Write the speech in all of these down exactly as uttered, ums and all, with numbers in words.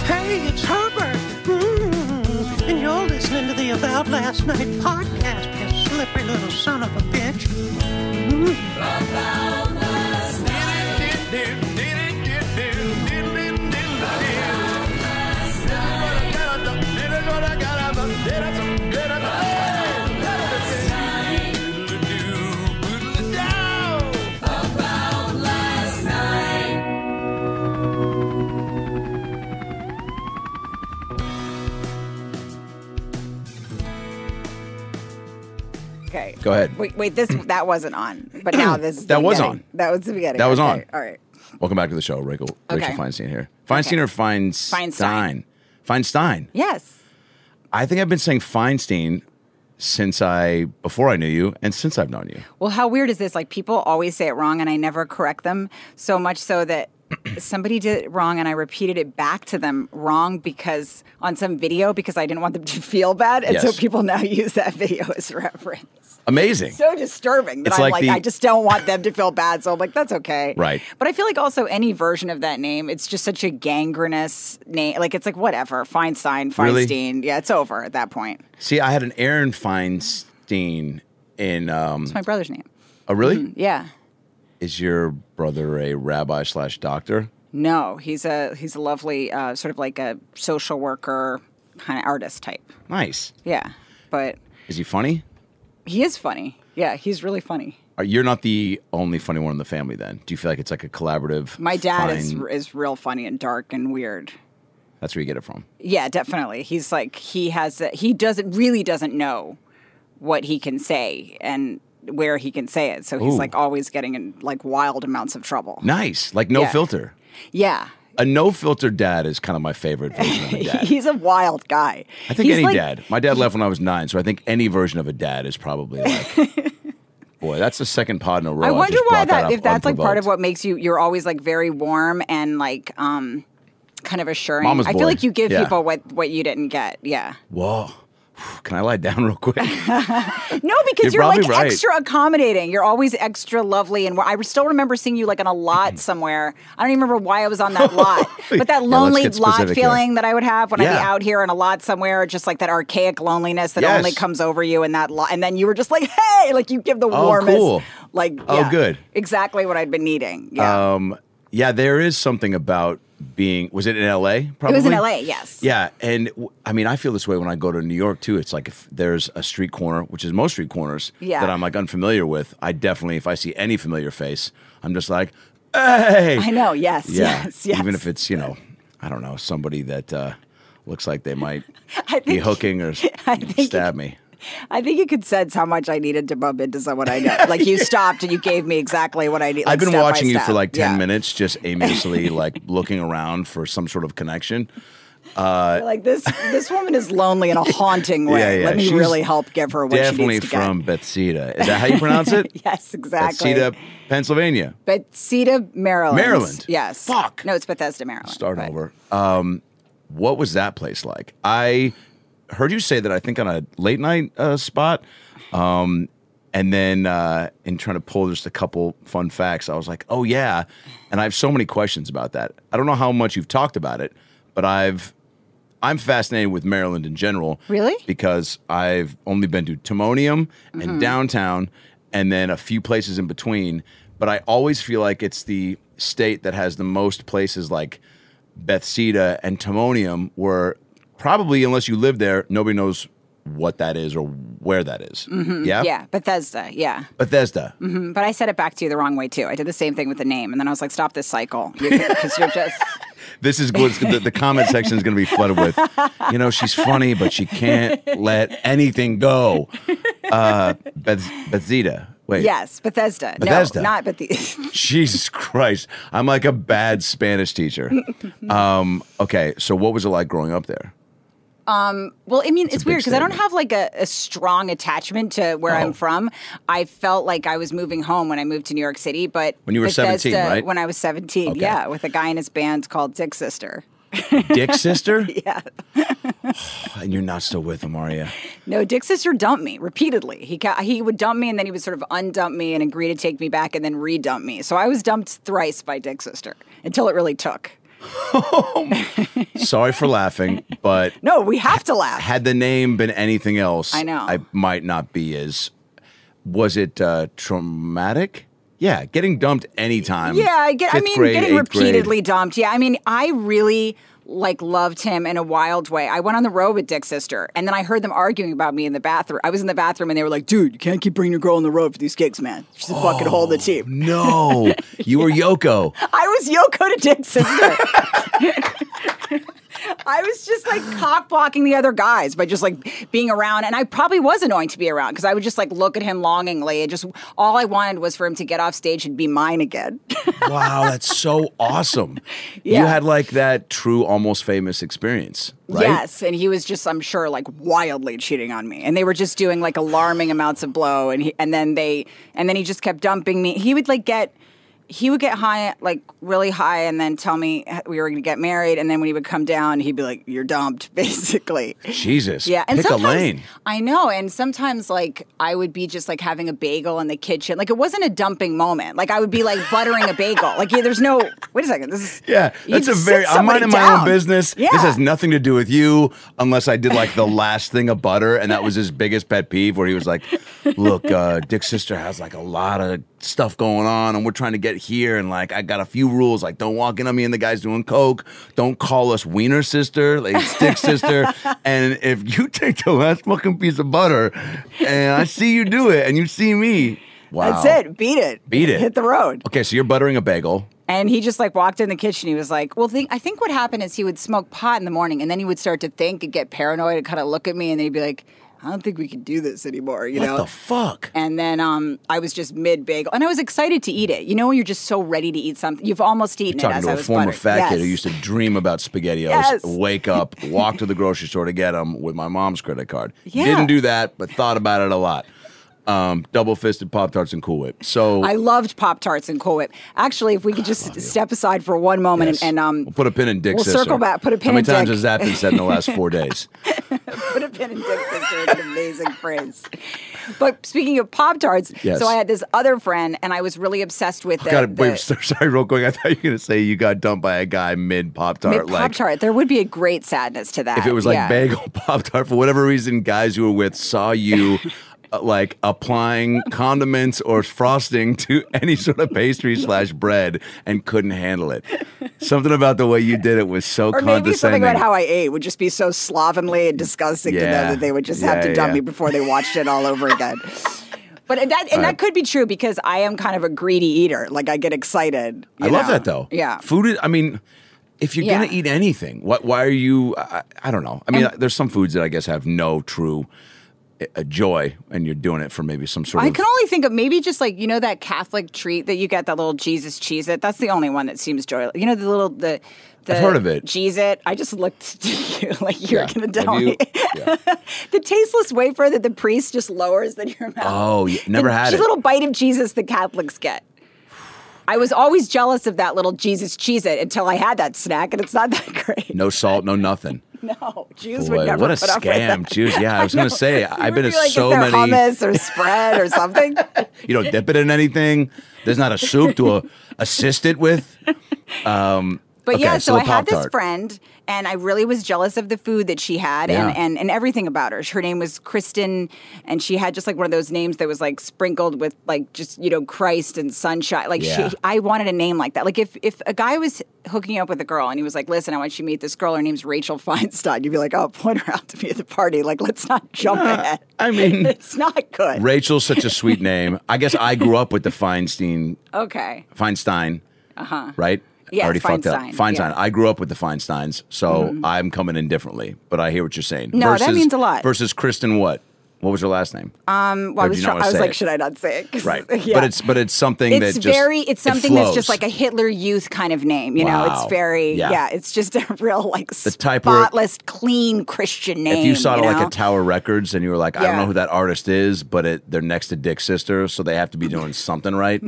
Hey, it's Herbert. Mm-hmm. And you're listening to the About Last Night podcast, you slippery little son of a bitch. Mm-hmm. About Last Night. Okay. Go ahead. Wait, wait. This that wasn't on, but now this is that was on. That was the beginning. That was on. All right. Welcome back to the show, Rachel. Okay. Rachel Feinstein here. Feinstein okay. or Feinstein? Feinstein. Feinstein. Yes. I think I've been saying Feinstein since I before I knew you, and since I've known you. Well, how weird is this? Like, people always say it wrong, and I never correct them. So much so that somebody did it wrong, and I repeated it back to them wrong because on some video because I didn't want them to feel bad, and yes. so people now use that video as reference. Amazing. It's so disturbing that it's I'm like, like the... I just don't want them to feel bad. So I'm like, that's okay. Right. But I feel like also any version of that name, it's just such a gangrenous name. Like, it's like, whatever. Feinstein, Feinstein. Really? Yeah, it's over at that point. See, I had an Aaron Feinstein in... Um... It's my brother's name. Oh, really? Mm, yeah. Is your brother a rabbi slash doctor? No, he's a he's a lovely uh, sort of like a social worker kind of artist type. Nice. Yeah, but... Is he funny? He is funny. Yeah, he's really funny. You're not the only funny one in the family, then. Do you feel like it's like a collaborative? My dad fine... is is real funny and dark and weird. That's where you get it from. Yeah, definitely. He's like he has a, he doesn't really doesn't know what he can say and where he can say it. So he's Ooh. like always getting in like wild amounts of trouble. Nice, like no yeah. filter. Yeah. A no-filter dad is kind of my favorite version of a dad. He's a wild guy. I think He's any like, dad. My dad left when I was nine, so I think any version of a dad is probably like, boy, that's the second pod in a row. I wonder I why that, that if that's like part of what makes you, you're always like very warm and like um, kind of assuring. Mama's I boy. feel like you give yeah. people what, what you didn't get. Yeah. Whoa. Can I lie down real quick? No, because you're, you're like right. extra accommodating. You're always extra lovely. And I still remember seeing you like on a lot somewhere. I don't even remember why I was on that lot. But that lonely yeah, lot feeling here. that I would have when yeah. I'd be out here on a lot somewhere, just like that archaic loneliness that yes. only comes over you in that lot. And then you were just like, hey, like you give the oh, warmest. Cool. Like, yeah, oh, good. Exactly what I'd been needing. Yeah. Um, yeah, there is something about being, was it in L A? Probably. It was in L A, yes. Yeah, and I mean, I feel this way when I go to New York, too. It's like if there's a street corner, which is most street corners, yeah. that I'm like unfamiliar with, I definitely, if I see any familiar face, I'm just like, hey! I know, yes, yeah. yes, yes. Even if it's, you know, I don't know, somebody that uh, looks like they might I think, be hooking or I think stab it, me. I think you could sense how much I needed to bump into someone I know. Like, you yeah. stopped and you gave me exactly what I needed. Like, I've been watching you for like ten yeah. minutes, just aimlessly like looking around for some sort of connection. Uh, like, this this woman is lonely in a haunting way. Yeah, yeah. Let me She's really help give her what she needs to get. Definitely from Bethesda. Is that how you pronounce it? Yes, exactly. Bethesda, Pennsylvania. Bethesda, Maryland. Maryland. Yes. Fuck. No, it's Bethesda, Maryland. Start but. over. Um, what was that place like? I heard you say that, I think, on a late night uh, spot. Um, and then uh, in trying to pull just a couple fun facts, I was like, oh, yeah. And I have so many questions about that. I don't know how much you've talked about it, but I've I'm fascinated with Maryland in general. Really? Because I've only been to Timonium and mm-hmm. downtown and then a few places in between. But I always feel like it's the state that has the most places like Bethesda and Timonium where probably, unless you live there, nobody knows what that is or where that is. Mm-hmm. Yeah? Yeah, Bethesda, yeah. Bethesda. Mm-hmm. But I said it back to you the wrong way, too. I did the same thing with the name, and then I was like, stop this cycle. Because you're just... This is good. The, the comment section is going to be flooded with, you know, she's funny, but she can't let anything go. Uh, Beth- Bethesda. Wait. Yes, Bethesda. Bethesda. No, not Bethesda. Jesus Christ. I'm like a bad Spanish teacher. Um, okay, so what was it like growing up there? Um, well, I mean, it's, it's weird because I don't have like a, a strong attachment to where oh. I'm from. I felt like I was moving home when I moved to New York City, but when you were Bethesda, seventeen, right? When I was seventeen, okay. Yeah, with a guy in his band called Dick Sister. Dick Sister? Yeah. And you're not still with him, are you? No, Dick Sister dumped me repeatedly. He ca- he would dump me, and then he would sort of undump me and agree to take me back, and then redump me. So I was dumped thrice by Dick Sister until it really took. Sorry for laughing, but no, we have to laugh. Had the name been anything else, I know I might not be as. Was it uh, traumatic? Yeah, getting dumped anytime. Yeah, I get. Fifth I mean, grade, getting repeatedly grade. dumped. Yeah, I mean, I really. like loved him in a wild way. I went on the road with Dick Sister, and then I heard them arguing about me in the bathroom. I was in the bathroom, and they were like, "Dude, you can't keep bringing your girl on the road for these gigs, man. She's a oh, fucking hole in the team." No, you were Yoko. I was Yoko to Dick Sister. I was just like cock blocking the other guys by just like being around, and I probably was annoying to be around because I would just like look at him longingly. And just all I wanted was for him to get off stage and be mine again. Wow, that's so awesome! Yeah. You had like that true Almost Famous experience, right? Yes, and he was just, I'm sure, like wildly cheating on me, and they were just doing like alarming amounts of blow, and he, and then they and then he just kept dumping me. He would like get. He would get high, like really high, and then tell me we were going to get married. And then when he would come down, he'd be like, "You're dumped," basically. Jesus. Yeah. And pick a lane. I know. And sometimes, like, I would be just like having a bagel in the kitchen. Like, it wasn't a dumping moment. Like, I would be like buttering a bagel. Like, yeah, there's no. Wait a second. This is. Yeah. That's a very. I'm minding my own business. Yeah. This has nothing to do with you, unless I did like the last thing of butter, and that was his biggest pet peeve, where he was like, "Look, uh, Dick Sister has like a lot of stuff going on, and we're trying to get here, and like I got a few rules, like don't walk in on me and the guys doing coke, don't call us Wiener Sister, like Stick Sister, and if you take the last fucking piece of butter and I see you do it and you see me, wow, that's it, beat it, beat it, hit the road." Okay, so you're buttering a bagel. And he just like walked in the kitchen. He was like, well, th- I think what happened is he would smoke pot in the morning, and then he would start to think and get paranoid and kind of look at me, and then he'd be like, "I don't think we can do this anymore," you what know? What the fuck? And then um, I was just mid-bagel. And I was excited to eat it. You know when you're just so ready to eat something? You've almost eaten it as I was buttering. You're talking to a former fat yes. kid who used to dream about SpaghettiOs, yes. wake up, walk to the grocery store to get them with my mom's credit card. Yeah. Didn't do that, but thought about it a lot. Um, double-fisted Pop-Tarts and Cool Whip. So I loved Pop-Tarts and Cool Whip. Actually, if we could God, just step aside for one moment yes. and, and um, we'll put a pin in Dick we'll Sister. We'll circle back. Put a pin in Dick. How many times has that been said in the last four days? Put a pin in Dick Sister is an amazing phrase. But speaking of Pop-Tarts, yes. so I had this other friend, and I was really obsessed with oh, it. God, the, wait, sorry, real quick. I thought you were going to say you got dumped by a guy mid-Pop-Tart. Mid-Pop-Tart. Like, there would be a great sadness to that. If it was like yeah. bagel Pop-Tart, for whatever reason, guys you were with saw you... Uh, like applying condiments or frosting to any sort of pastry slash bread and couldn't handle it. Something about the way you did it was so or condescending. Or maybe something about how I ate would just be so slovenly and disgusting yeah. to them that they would just yeah, have to yeah. dump me before they watched it all over again. But and that and that could be true because I am kind of a greedy eater. Like I get excited. I know? Love that though. Yeah. Food is, I mean... If you're yeah. going to eat anything, what, why are you, I, I don't know. I mean, and, there's some foods that I guess have no true... a joy, and you're doing it for maybe some sort of... I can only think of maybe just like, you know, that Catholic treat that you get, that little Jesus Cheez-It? That's the only one that seems joyous. You know, the little... the. The I've heard of it. Cheez-It. I just looked to you like you're yeah. going to tell me. Yeah. The tasteless wafer that the priest just lowers than your mouth. Oh, you never the, had just it. Just a little bite of Jesus the Catholics get. I was always jealous of that little Jesus Cheez-It until I had that snack, and it's not that great. No salt, no nothing. No, Jews Boy, would never. What a put scam, up Jews! Yeah, I was I gonna say I've been to be like, so is there many hummus or spread or something. You don't dip it in anything. There's not a soup to uh, assist it with. Um, but okay, yeah, so, so I had this friend, and I really was jealous of the food that she had yeah. and, and and everything about her. Her name was Kristen, and she had just like one of those names that was like sprinkled with like just you know Christ and sunshine. Like yeah. she, I wanted a name like that. Like if if a guy was hooking up with a girl and he was like, listen, I want you to meet this girl. Her name's Rachel Feinstein. You'd be like, oh, point her out to me at the party. Like, let's not jump uh, ahead. I mean, it's not good. Rachel's such a sweet name. I guess I grew up with the Feinstein. Okay. Feinstein. Uh-huh. Right? Yeah. Already Feinstein. Fucked up. Feinstein. Yeah. I grew up with the Feinsteins, so mm-hmm. I'm coming in differently. But I hear what you're saying. No, versus, that means a lot. Versus Kristen what? What was your last name? Um, well, I was, tr- I was like, it? should I not say it? Right. Yeah. But it's but it's something it's that very, just It's very, it's something it that's just like a Hitler Youth kind of name, you wow. know? It's very, yeah. yeah, it's just a real like the type spotless, where, clean Christian name. If you saw you know? like a Tower Records and you were like, yeah. I don't know who that artist is, but it, they're next to Dick Sister, so they have to be doing something right,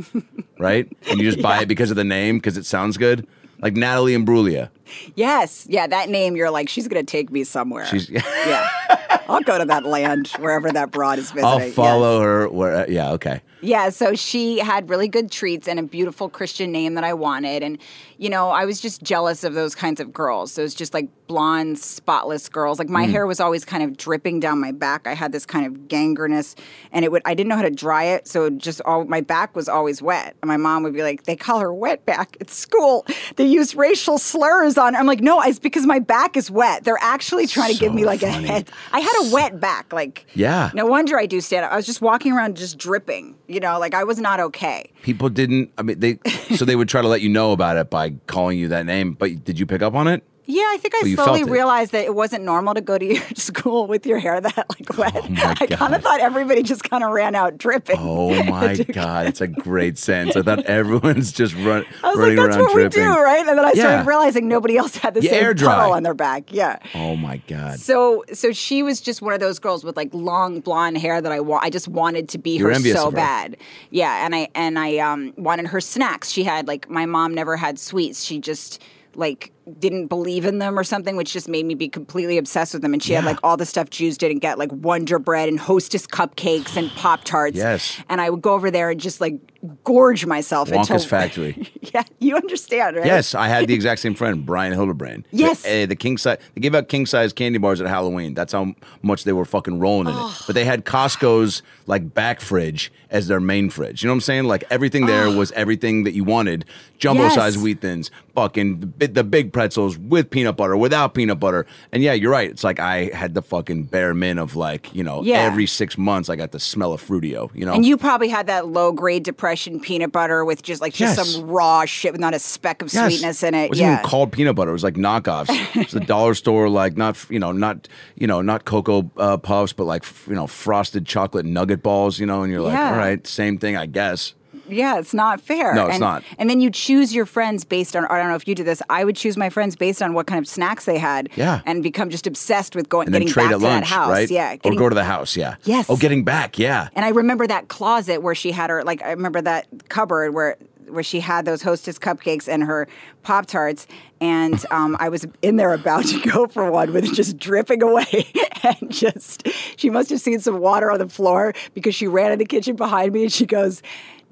right? And you just buy yeah. it because of the name, because it sounds good. Like Natalie Imbruglia. Yes. Yeah, that name, you're like, she's going to take me somewhere. She's, yeah. yeah. I'll go to that land, wherever that broad is visiting. I'll follow yes. her. Where, yeah, okay. Yeah, so she had really good treats and a beautiful Christian name that I wanted. And, you know, I was just jealous of those kinds of girls. Those just, like, blonde, spotless girls. Like, my mm. hair was always kind of dripping down my back. I had this kind of gangrenous, and it would I didn't know how to dry it, so just all my back was always wet. And my mom would be like, they call her wet back at school. They use racial slurs on her. I'm like, no, it's because my back is wet. They're actually trying so to give me, like, funny. a head. I had a wet back. Like, yeah. no wonder I do stand up. I was just walking around just dripping. You know, like I was not okay. People didn't, I mean, they, so they would try to let you know about it by calling you that name. But did you pick up on it? Yeah, I think I well, slowly realized that it wasn't normal to go to your school with your hair that like wet. Oh I kind of thought everybody just kind of ran out dripping. Oh my God, it's a great sense. I thought everyone's just run, running like, around dripping. I was like, that's what dripping. we do, right? And then I yeah. started realizing nobody else had the you same puddle on their back. Yeah. Oh my God. So, so she was just one of those girls with like long blonde hair that I wa- I just wanted to be You're her so her. bad. Yeah, and I and I um, wanted her snacks. She had like my mom never had sweets. She just. like didn't believe in them or something, which just made me be completely obsessed with them. And she yeah. had like all the stuff Jews didn't get, like Wonder Bread and Hostess Cupcakes and Pop-Tarts. Yes. And I would go over there and just like gorge myself. Wonka's until, factory. yeah, you understand, right? Yes, I had the exact same friend, Brian Hildebrand. Yes. The, uh, the king size, they gave out king size candy bars at Halloween. That's how much they were fucking rolling in oh. it. But they had Costco's like back fridge as their main fridge. You know what I'm saying? Like everything there oh. was everything that you wanted. Jumbo yes. size Wheat Thins, fucking the, the big pretzels with peanut butter, without peanut butter. And yeah, you're right. It's like I had the fucking bare min of like, you know, yeah. every six months I got the smell of Fruitio, you know? And you probably had that low grade depression peanut butter with just like just yes. some raw shit with not a speck of yes. sweetness in it. It wasn't yeah. even called peanut butter. It was like knockoffs. It's the dollar store, like not, you know, not, you know, not Cocoa uh, Puffs, but like, you know, frosted chocolate nugget balls, you know? And you're like, yeah. all right, same thing, I guess. Yeah, it's not fair. No, it's and, not. And then you choose your friends based on, I don't know if you do this, I would choose my friends based on what kind of snacks they had yeah. and become just obsessed with going, and getting back to lunch, that house. Right? Yeah, getting, or go to the house, yeah. Yes. Oh, getting back, yeah. And I remember that closet where she had her, like I remember that cupboard where where she had those Hostess Cupcakes and her Pop-Tarts, and um, I was in there about to go for one with it just dripping away, and just, she must have seen some water on the floor because she ran in the kitchen behind me and she goes,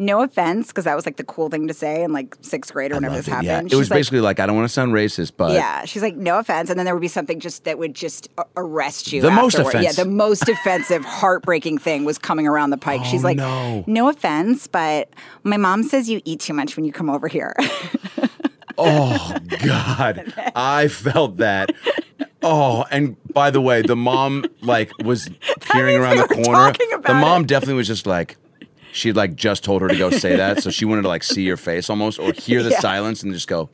no offense, because that was like the cool thing to say in like sixth grade or whenever this it, happened. Yeah. It she's was like, basically like, I don't want to sound racist, but... Yeah, she's like, no offense. And then there would be something just that would just arrest you. The afterward. most offensive. Yeah, the most offensive, heartbreaking thing was coming around the pike. Oh, she's like, no. no offense, but my mom says you eat too much when you come over here. Oh, God. I felt that. Oh, and by the way, the mom like was peering around the corner. The mom it. definitely was just like... She like just told her to go say that, so she wanted to like see your face almost, or hear the yeah. silence and just go,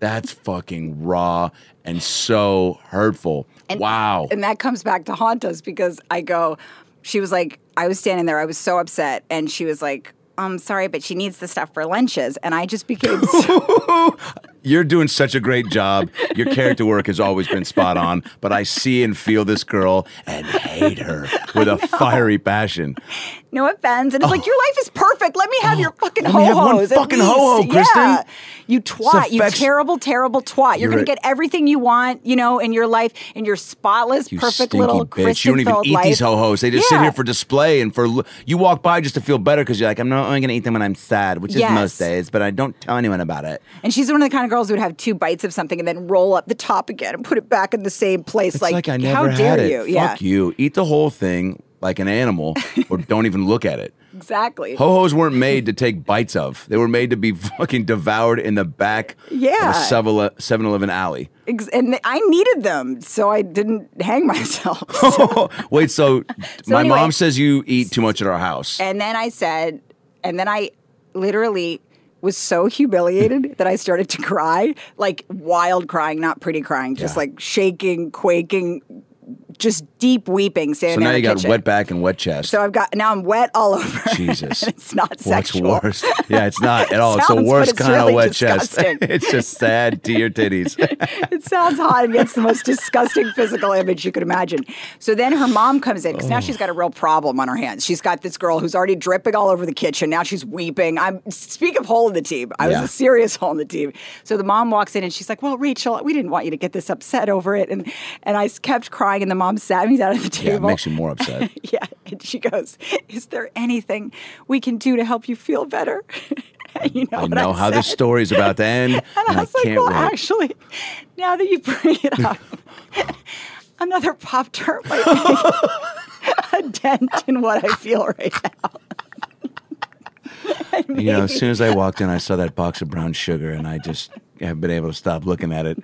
that's fucking raw and so hurtful. And, wow. And that comes back to haunt us because I go, she was like, I was standing there, I was so upset, and she was like, I'm sorry, but she needs the stuff for lunches. And I just became so... You're doing such a great job. Your character work has always been spot on, but I see and feel this girl and hate her with a fiery passion. No offense. And it's oh. like, your life is perfect. Let me have oh. your fucking ho-hos. Let me have one fucking ho-ho, Kristen. Yeah. You twat. You terrible, terrible twat. You're, You're going to get everything you want, you know, in your life, in your spotless, you perfect little bitch. Kristen You don't even eat life. These ho-hos. They just yeah. sit here for display and for, you walk by just to feel better because you're like, I'm not only going to eat them when I'm sad, which yes. is most days, but I don't tell anyone about it. And she's one of the kind of girls who would have two bites of something and then roll up the top again and put it back in the same place. It's like, like, I never how had dare it. You? Fuck yeah. you. Eat the whole thing. Like an animal, or don't even look at it. Exactly. Ho-hos weren't made to take bites of. They were made to be fucking devoured in the back yeah. of a seven eleven alley. And I needed them, so I didn't hang myself. So. Wait, so, so my anyway, mom says you eat too much at our house. And then I said, and then I literally was so humiliated that I started to cry. Like wild crying, not pretty crying. Just yeah. like shaking, quaking, just deep weeping. Standing so now in the you got kitchen. Wet back and wet chest. So I've got now I'm wet all over. Jesus, and it's not sexual. What's worse? Yeah, it's not at all. It sounds, it's the worst it's kind really of wet disgusting. Chest. It's just sad to your titties. It sounds hot, and it's the most disgusting physical image you could imagine. So then her mom comes in because oh. now she's got a real problem on her hands. She's got this girl who's already dripping all over the kitchen. Now she's weeping. I'm speak of hole in the team. I yeah. was a serious hole in the team. So the mom walks in and she's like, "Well, Rachel, we didn't want you to get this upset over it," and and I kept crying, and the mom. Mom sat me out of the table. Yeah, it makes you more upset. Yeah, and she goes, "Is there anything we can do to help you feel better?" You know I what know I how said. This story's about to end. And, and I was I like, can't "Well, wait. Actually, now that you bring it up, another Pop-Tart might make a dent in what I feel right now." You know, as soon as I walked in, I saw that box of brown sugar, and I just haven't been able to stop looking at it.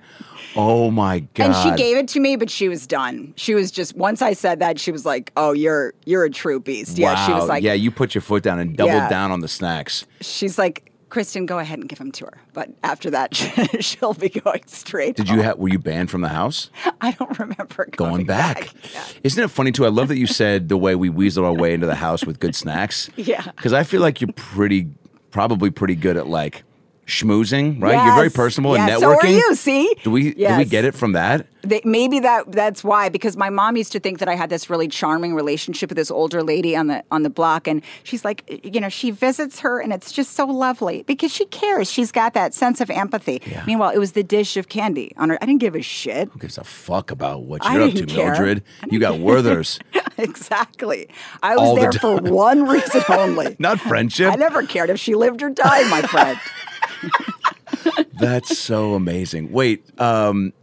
Oh, my God. And she gave it to me, but she was done. She was just, once I said that, she was like, oh, you're you're a true beast. Yeah, wow. She was like. Yeah, you put your foot down and doubled yeah. down on the snacks. She's like, Kristen, go ahead and give them to her. But after that, she'll be going straight Did home. You ha- Were you banned from the house? I don't remember going, going back. back. Yeah. Isn't it funny, too? I love that you said the way we weaseled our way into the house with good snacks. Yeah. Because I feel like you're pretty, probably pretty good at like. Schmoozing, right? Yes. You're very personable yeah, and networking. So are you, see? Do we yes. do we get it from that? They, maybe that that's why, because my mom used to think that I had this really charming relationship with this older lady on the on the block, and she's like, you know, she visits her and it's just so lovely because she cares. She's got that sense of empathy. Yeah. Meanwhile, it was the dish of candy on her. I didn't give a shit. Who gives a fuck about what you're I up to, care. Mildred? You got Werther's. Exactly. I was All there the for one reason only. Not friendship. I never cared if she lived or died, my friend. That's so amazing. Wait, um,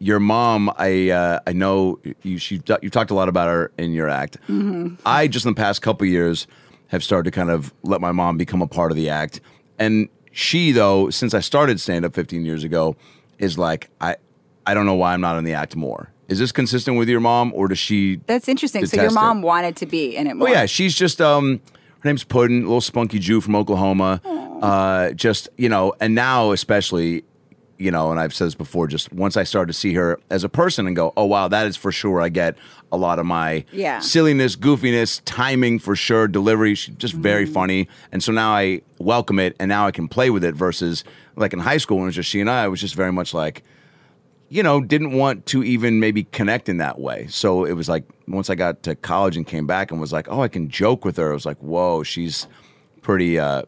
your mom, I uh, I know you. She, you've talked a lot about her in your act. Mm-hmm. I just in the past couple of years have started to kind of let my mom become a part of the act. And she, though, since I started stand-up fifteen years ago, is like, I, I don't know why I'm not in the act more. Is this consistent with your mom, or does she That's interesting. So your mom it? wanted to be in it more. Oh, yeah. She's just, um, her name's Puddin, a little spunky Jew from Oklahoma. Oh. Uh, just, you know, and now especially, you know, and I've said this before, just once I started to see her as a person and go, oh, wow, that is for sure. I get a lot of my yeah. silliness, goofiness, timing for sure, delivery. She's just mm-hmm. very funny. And so now I welcome it and now I can play with it versus like in high school when it was just she and I, I was just very much like, you know, didn't want to even maybe connect in that way. So it was like once I got to college and came back and was like, oh, I can joke with her. I was like, whoa, she's pretty, uh,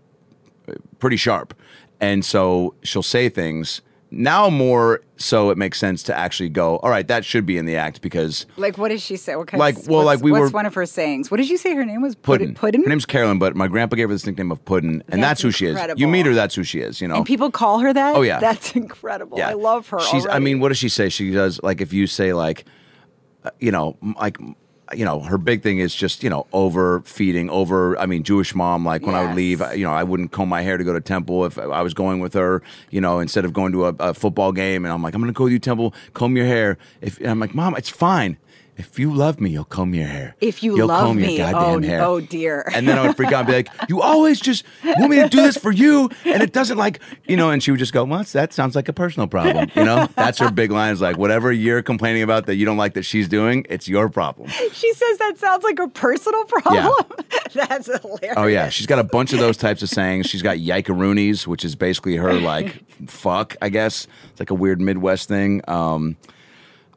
pretty sharp. And so she'll say things now more so it makes sense to actually go, all right, that should be in the act because like what did she say? What kind like, of, well, like we what's were, one of her sayings? What did you say her name was? Puddin. Puddin? Her name's Carolyn, but my grandpa gave her this nickname of Puddin, and that's, that's who incredible. She is. You meet her, that's who she is, you know. And people call her that? Oh yeah. That's incredible. Yeah. I love her. She's already. I mean, what does she say? She does like if you say like uh, you know, like you know, her big thing is just, you know, overfeeding, over, I mean, Jewish mom, like when yes. I would leave, you know, I wouldn't comb my hair to go to temple if I was going with her, you know, instead of going to a, a football game. And I'm like, I'm going to go with you, temple, comb your hair. If and I'm like, Mom, it's fine. if you love me, you'll comb your hair. If you you'll love comb me, your goddamn oh, hair. Oh, dear. And then I would freak out and be like, you always just want me to do this for you, and it doesn't like, you know, and she would just go, well, that sounds like a personal problem, you know? That's her big line is like, whatever you're complaining about that you don't like that she's doing, it's your problem. She says that sounds like a personal problem? Yeah. That's hilarious. Oh, yeah. She's got a bunch of those types of sayings. She's got yikeroonies, which is basically her, like, fuck, I guess. It's like a weird Midwest thing. Um,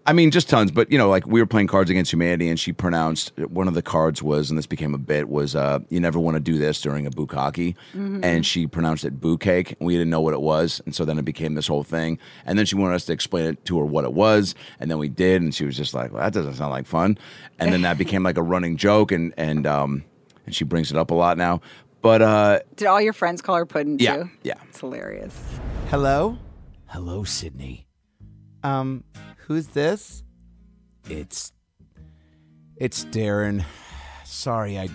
I mean, just tons. But, you know, like, we were playing Cards Against Humanity, and she pronounced, one of the cards was, and this became a bit, was, uh, you never want to do this during a bukkake. Mm-hmm. And she pronounced it bukkake, and we didn't know what it was. And so then it became this whole thing. And then she wanted us to explain it to her what it was. And then we did, and she was just like, well, that doesn't sound like fun. And then that became, like, a running joke, and, and, um, and she brings it up a lot now. But, uh... Did all your friends call her Puddin, too? Yeah, yeah. It's hilarious. Hello? Hello, Sydney. Um, who's this? It's... It's Darren. Sorry, I...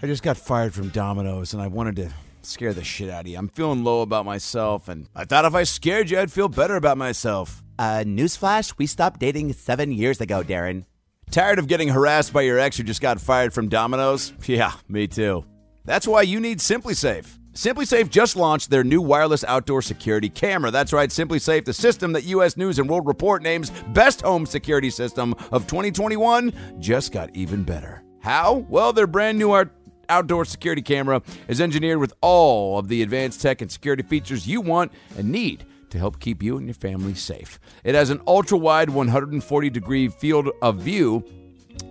I just got fired from Domino's, and I wanted to scare the shit out of you. I'm feeling low about myself, and I thought if I scared you, I'd feel better about myself. Uh, newsflash, we stopped dating seven years ago, Darren. Tired of getting harassed by your ex who just got fired from Domino's? Yeah, me too. That's why you need SimpliSafe. SimpliSafe just launched their new wireless outdoor security camera. That's right, SimpliSafe, the system that U S News and World Report names best home security system of twenty twenty-one, just got even better. How? Well, their brand new art- outdoor security camera is engineered with all of the advanced tech and security features you want and need to help keep you and your family safe. It has an ultra-wide one hundred forty degree field of view,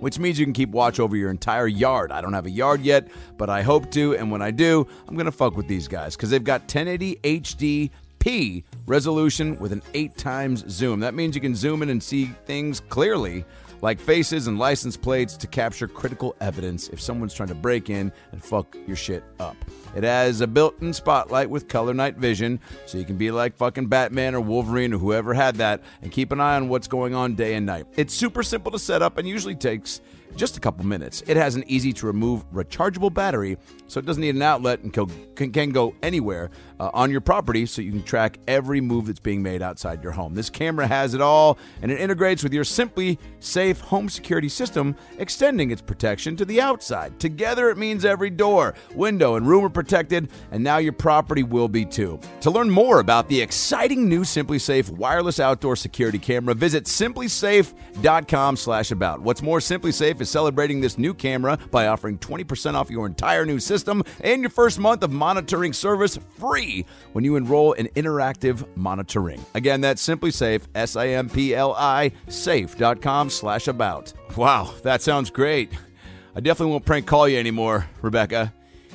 which means you can keep watch over your entire yard. I don't have a yard yet, but I hope to. And when I do, I'm going to fuck with these guys because they've got ten eighty H D P resolution with an eight times zoom. That means you can zoom in and see things clearly, like faces and license plates, to capture critical evidence if someone's trying to break in and fuck your shit up. It has a built-in spotlight with color night vision, so you can be like fucking Batman or Wolverine or whoever had that and keep an eye on what's going on day and night. It's super simple to set up and usually takes just a couple minutes. It has an easy-to-remove rechargeable battery, so it doesn't need an outlet and can go anywhere uh, on your property, so you can track every move that's being made outside your home. This camera has it all, and it integrates with your SimpliSafe home security system, extending its protection to the outside. Together, it means every door, window, and room are protected, and now your property will be too. To learn more about the exciting new SimpliSafe wireless outdoor security camera, visit simplisafe dot com slash about. What's more, SimpliSafe is celebrating this new camera by offering twenty percent off your entire new system and your first month of monitoring service free when you enroll in interactive monitoring. Again, that's SimpliSafe, S I M P L I, safe dot com slash about. Wow, that sounds great. I definitely won't prank call you anymore, Rebecca.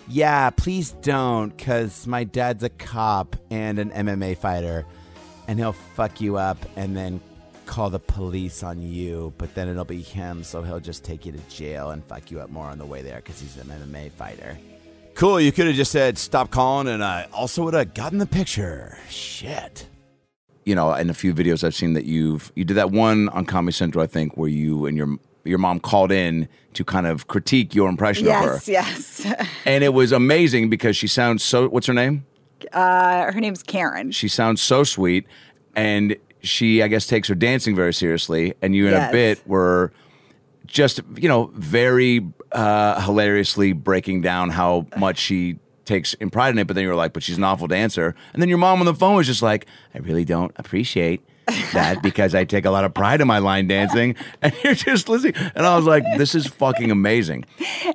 Yeah, please don't, because my dad's a cop and an M M A fighter, and he'll fuck you up and then call the police on you, but then it'll be him, so he'll just take you to jail and fuck you up more on the way there because he's an M M A fighter. Cool, you could have just said, stop calling, and I also would have gotten the picture. Shit. You know, in a few videos I've seen that you've, you did that one on Comedy Central, I think, where you and your your mom called in to kind of critique your impression yes, of her. Yes, yes. And it was amazing because she sounds so, what's her name? Uh, her name's Karen. She sounds so sweet, and she, I guess, takes her dancing very seriously, and you in yes. a bit were just, you know, very uh, hilariously breaking down how much she takes in pride in it, but then you were like, but she's an awful dancer. And then your mom on the phone was just like, I really don't appreciate that because I take a lot of pride in my line dancing. And you're just listening. And I was like, this is fucking amazing.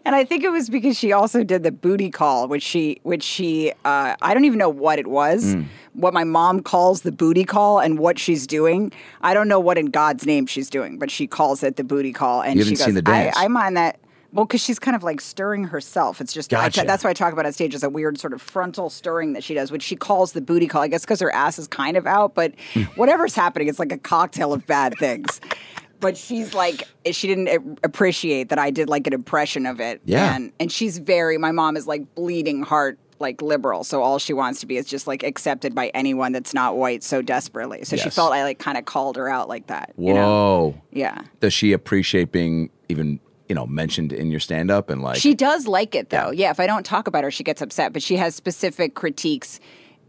And I think it was because she also did the booty call, which she, which she, uh, I don't even know what it was, mm. what my mom calls the booty call and what she's doing. I don't know what in God's name she's doing, but she calls it the booty call. And you haven't she goes, seen the dance. I, I mind that. Well, because she's kind of like stirring herself. It's just gotcha. I, that's why I talk about on stage as a weird sort of frontal stirring that she does, which she calls the booty call. I guess because her ass is kind of out, but whatever's happening, it's like a cocktail of bad things. But she's like, she didn't appreciate that I did like an impression of it. Yeah, and, and she's very. My mom is like bleeding heart, like liberal. So all she wants to be is just like accepted by anyone that's not white so desperately. So yes. she felt I like kind of called her out like that. Whoa, you know? Yeah. Does she appreciate being even? You know, mentioned in your stand-up and like... She does like it, though. Yeah. yeah, if I don't talk about her, she gets upset. But she has specific critiques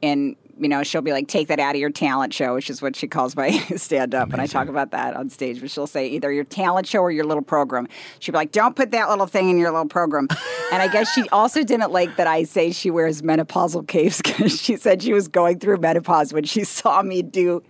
in you know, she'll be like, take that out of your talent show, which is what she calls my stand-up. And I talk about that on stage. But she'll say either your talent show or your little program. She'll be like, don't put that little thing in your little program. And I guess she also didn't like that I say she wears menopausal capes because she said she was going through menopause when she saw me do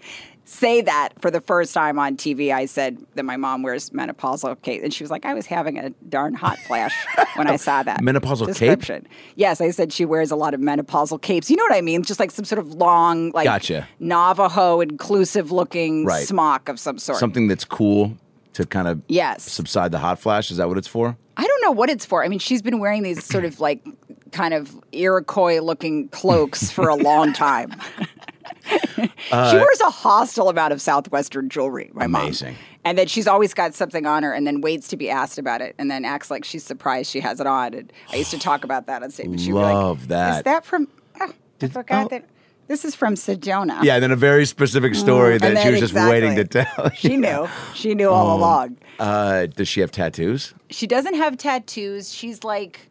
say that for the first time on T V. I said that my mom wears menopausal cape. And she was like, I was having a darn hot flash when I saw that. Menopausal description. Cape? Yes, I said she wears a lot of menopausal capes. You know what I mean? Just like some sort of long, like gotcha. Navajo inclusive looking right. smock of some sort. Something that's cool to kind of yes. subside the hot flash. Is that what it's for? I don't know what it's for. I mean, she's been wearing these sort of like kind of Iroquois looking cloaks for a long time. Uh, she wears a hostile amount of Southwestern jewelry, my amazing. Mom. And then she's always got something on her and then waits to be asked about it and then acts like she's surprised she has it on. And I used to talk about that on stage. But she'd love be like, that. Is that from, oh, Did, I forgot oh. that. This is from Sedona. Yeah, and then a very specific story mm, that she was exactly. just waiting to tell. She knew. She knew all um, along. Uh, does she have tattoos? She doesn't have tattoos. She's like,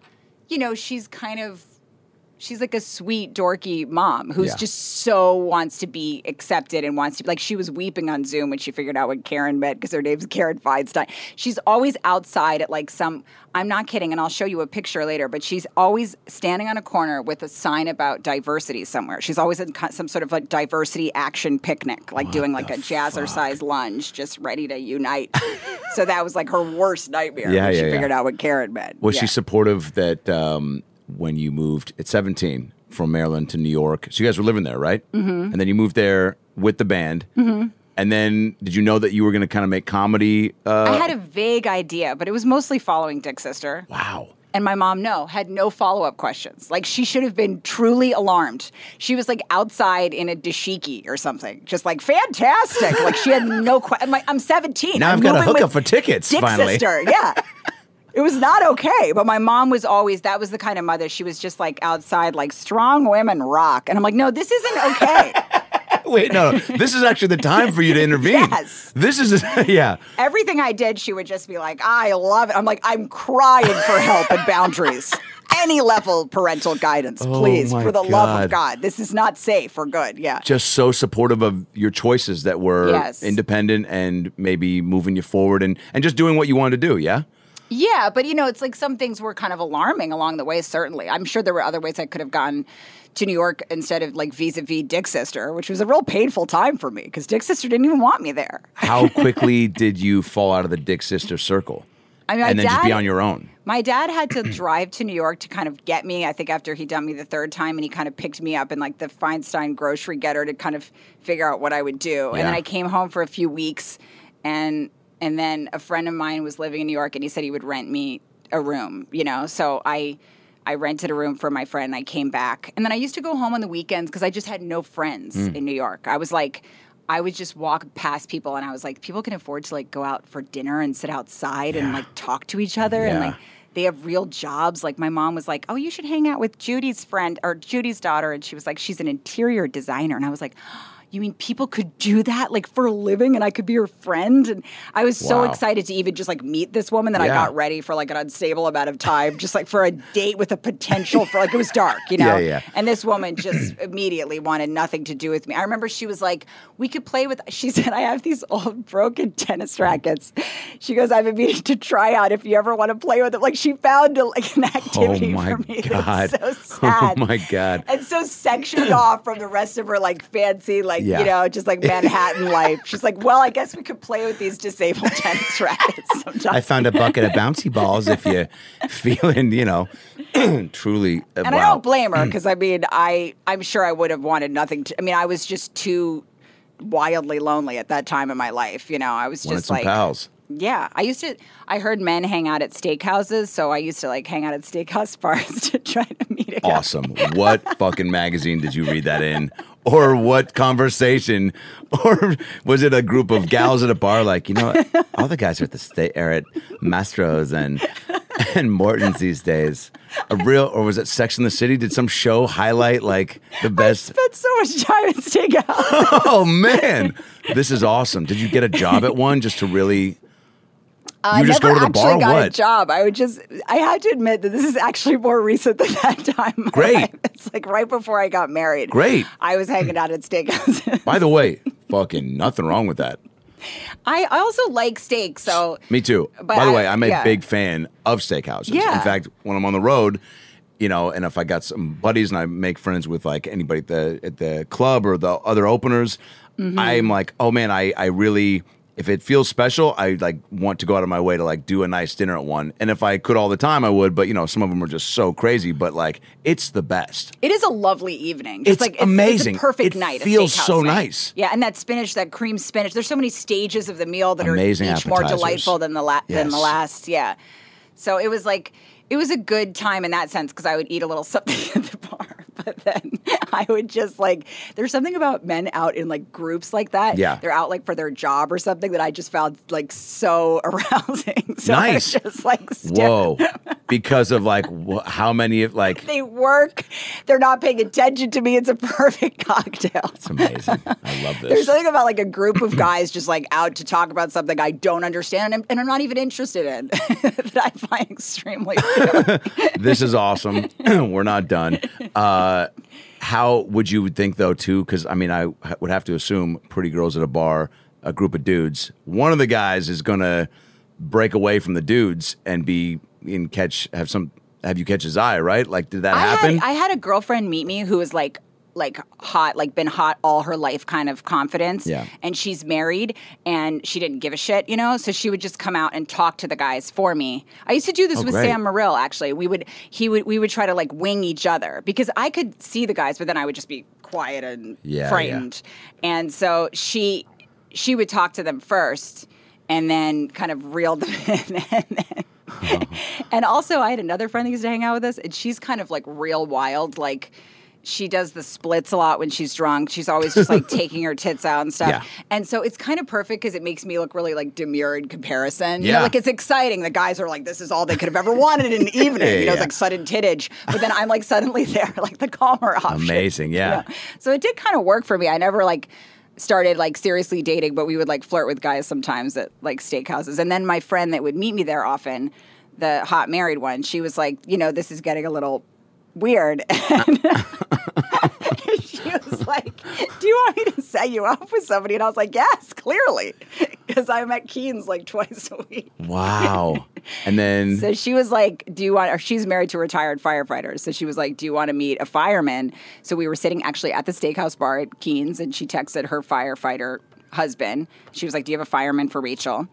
you know, she's kind of. She's like a sweet, dorky mom who's yeah. just so wants to be accepted and wants to – like she was weeping on Zoom when she figured out what Karen meant because her name's Karen Feinstein. She's always outside at like some – I'm not kidding, and I'll show you a picture later, but she's always standing on a corner with a sign about diversity somewhere. She's always in some sort of like diversity action picnic, like what doing like a jazzercise lunge, just ready to unite. So that was like her worst nightmare yeah, when yeah, she yeah. figured out what Karen meant. Was yeah. she supportive that um, – when you moved at seventeen from Maryland to New York. So you guys were living there, right? Mm-hmm. And then you moved there with the band. Mm-hmm. And then did you know that you were going to kind of make comedy? Uh... I had a vague idea, but it was mostly following Dick Sister. Wow. And my mom, no, had no follow-up questions. Like, she should have been truly alarmed. She was, like, outside in a dashiki or something. Just, like, fantastic. Like, she had no questions. I'm like, I'm seventeen. Now I'm I've got to hook up for tickets, Dick finally. Dick Sister, yeah. It was not okay, but my mom was always, that was the kind of mother, she was just like outside, like strong women rock. And I'm like, no, this isn't okay. Wait, no, no, this is actually the time for you to intervene. Yes. This is, yeah. Everything I did, she would just be like, I love it. I'm like, I'm crying for help and boundaries. Any level of parental guidance, oh please, for the God. Love of God. This is not safe or good, yeah. Just so supportive of your choices that were yes. independent and maybe moving you forward and, and just doing what you wanted to do, yeah? Yeah, but, you know, it's like some things were kind of alarming along the way, certainly. I'm sure there were other ways I could have gone to New York instead of, like, vis-a-vis Dick Sister, which was a real painful time for me because Dick Sister didn't even want me there. How quickly did you fall out of the Dick Sister circle I mean, and then dad, just be on your own? My dad had to drive to New York to kind of get me, I think, after he dumped me the third time, and he kind of picked me up in, like, the Feinstein grocery getter to kind of figure out what I would do. Yeah. And then I came home for a few weeks, and... And then a friend of mine was living in New York, and he said he would rent me a room, you know. So I I rented a room for my friend, and I came back. And then I used to go home on the weekends because I just had no friends mm. in New York. I was like, I would just walk past people, and I was like, people can afford to, like, go out for dinner and sit outside yeah. and, like, talk to each other. Yeah. And, like, they have real jobs. Like, my mom was like, oh, you should hang out with Judy's friend or Judy's daughter. And she was like, she's an interior designer. And I was like... You mean people could do that, like, for a living, and I could be her friend? And I was wow. so excited to even just, like, meet this woman that yeah. I got ready for, like, an unstable amount of time, just, like, for a date with a potential for, like, it was dark, you know? Yeah, yeah. And this woman just immediately wanted nothing to do with me. I remember she was like, we could play with, she said, I have these old broken tennis rackets. She goes, I have a meeting to try out if you ever want to play with them. Like, she found, a, like, an activity oh for me God. That was so sad. Oh, my God. And so sectioned off from the rest of her, like, fancy, like, Yeah. you know, just like Manhattan life. She's like, well, I guess we could play with these disabled tennis rackets sometimes. I found a bucket of bouncy balls if you're feeling, you know, truly. Uh, and wow. I don't blame her because, I mean, I, I'm sure I would have wanted nothing to. I mean, I was just too wildly lonely at that time in my life. You know, I was wanted just some like. Pals. Yeah. I used to, I heard men hang out at steakhouses, so I used to, like, hang out at steakhouse bars to try to meet a guy. Awesome. What fucking magazine did you read that in? Or what conversation? Or was it a group of gals at a bar like, you know, all the guys are at the sta- are at Mastro's and and Morton's these days? A real, or was it Sex and the City? Did some show highlight, like, the best? I spent so much time at steakhouse. Oh, man. This is awesome. Did you get a job at one just to really... I you just never go to the bar. Or got what? A job. I would just. I had to admit that this is actually more recent than that time. Great. Life. It's like right before I got married. Great. I was hanging out at steakhouses. By the way, fucking nothing wrong with that. I also like steak, so. Me too. By the I, way, I'm a yeah. big fan of steakhouses. Yeah. In fact, when I'm on the road, you know, and if I got some buddies and I make friends with like anybody at the at the club or the other openers, mm-hmm. I'm like, oh man, I I really. If it feels special, I like want to go out of my way to like do a nice dinner at one. And if I could all the time, I would. But you know, some of them are just so crazy. But like, it's the best. It is a lovely evening. It's, it's like amazing. It's, it's a perfect it night. It feels so night. Nice. Yeah, and that spinach, that cream spinach. There's so many stages of the meal that amazing are each appetizers. More delightful than the la- yes. than the last. Yeah. So it was like it was a good time in that sense because I would eat a little something at the bar, but then. I would just like, there's something about men out in like groups like that. Yeah. They're out like for their job or something that I just found like so arousing. So nice. I was just like, stiff. Whoa. Because of like wh- how many of like. They work. They're not paying attention to me. It's a perfect cocktail. It's amazing. I love this. There's something about like a group of guys just like out to talk about something I don't understand and I'm, and I'm not even interested in that I find extremely appealing. This is awesome. We're not done. Uh, How would you think, though, too, because, I mean, I would have to assume pretty girls at a bar, a group of dudes, one of the guys is going to break away from the dudes and be in catch, have some, have you catch his eye, right? Like, did that I happen? Had, I had a girlfriend meet me who was, like, like, hot, like, been hot all her life kind of confidence. Yeah. And she's married, and she didn't give a shit, you know? So she would just come out and talk to the guys for me. I used to do this oh, with great. Sam Morrill, actually. We would, he would, we would try to, like, wing each other. Because I could see the guys, but then I would just be quiet and yeah, frightened. Yeah. And so she, she would talk to them first, and then kind of reeled them in, and then... Oh. And also, I had another friend that used to hang out with us, and she's kind of, like, real wild, like... She does the splits a lot when she's drunk. She's always just like taking her tits out and stuff. Yeah. And so it's kind of perfect because it makes me look really like demure in comparison. Yeah. You know, like it's exciting. The guys are like, this is all they could have ever wanted in an evening. Yeah, you know, yeah. It's like sudden tittage. But then I'm like suddenly there, like the calmer option. Amazing, yeah. You know? So it did kind of work for me. I never like started like seriously dating, but we would like flirt with guys sometimes at like steakhouses. And then my friend that would meet me there often, the hot married one, she was like, you know, this is getting a little... weird. And she was like, do you want me to set you up with somebody? And I was like, yes, clearly. Because I'm at Keens like twice a week. Wow. And then. So she was like, do you want, or she's married to retired firefighters. So she was like, do you want to meet a fireman? So we were sitting actually at the steakhouse bar at Keens and she texted her firefighter husband. She was like, do you have a fireman for Rachel?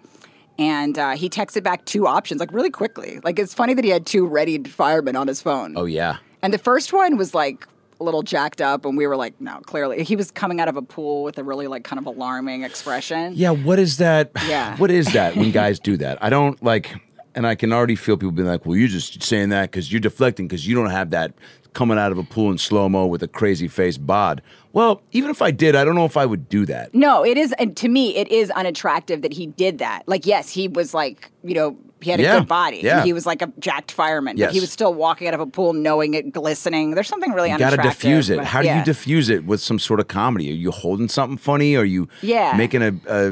And uh, he texted back two options like really quickly. Like it's funny that he had two readied firemen on his phone. Oh, yeah. And the first one was, like, a little jacked up, and we were like, no, clearly. He was coming out of a pool with a really, like, kind of alarming expression. Yeah, what is that? Yeah. What is that when guys do that? I don't, like, and I can already feel people being like, well, you're just saying that because you're deflecting because you don't have that coming out of a pool in slow-mo with a crazy face bod. Well, even if I did, I don't know if I would do that. No, it is, and to me, it is unattractive that he did that. Like, yes, he was, like, you know, he had a yeah, good body. Yeah. And he was like a jacked fireman. Yes. But he was still walking out of a pool knowing it, glistening. There's something really you unattractive. You got to diffuse it. But, How yeah. do you diffuse it with some sort of comedy? Are you holding something funny? Are you yeah. making a... a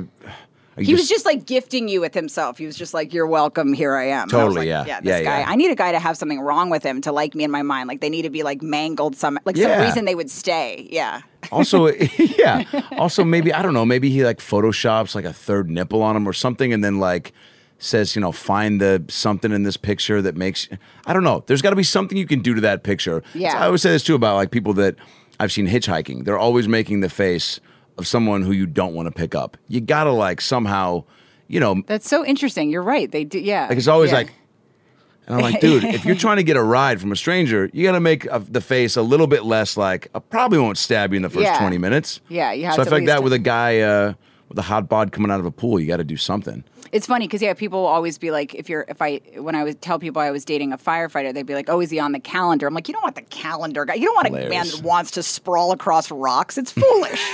He just, was just like gifting you with himself. He was just like, you're welcome, here I am. Totally, I like, yeah. Yeah, this yeah, guy. Yeah. I need a guy to have something wrong with him to like me in my mind. Like they need to be like mangled some, like yeah. some reason they would stay. Yeah. Also, yeah. Also maybe, I don't know, maybe he like photoshops like a third nipple on him or something and then like says, you know, find the something in this picture that makes, I don't know. There's got to be something you can do to that picture. Yeah. So I always say this too about like people that I've seen hitchhiking. They're always making the face of someone who you don't want to pick up. You gotta like somehow, you know. That's so interesting. You're right. They do, yeah. Like it's always yeah. like, and I'm like, dude, if you're trying to get a ride from a stranger, you gotta make a, the face a little bit less like, I probably won't stab you in the first yeah. twenty minutes. Yeah, you have so to. So I feel like that with a guy uh, with a hot bod coming out of a pool, you gotta do something. It's funny because yeah, people will always be like, if you're, if I, when I would tell people I was dating a firefighter, they'd be like, oh, is he on the calendar? I'm like, you don't want the calendar guy. You don't want Hilarious. A man that wants to sprawl across rocks. It's foolish.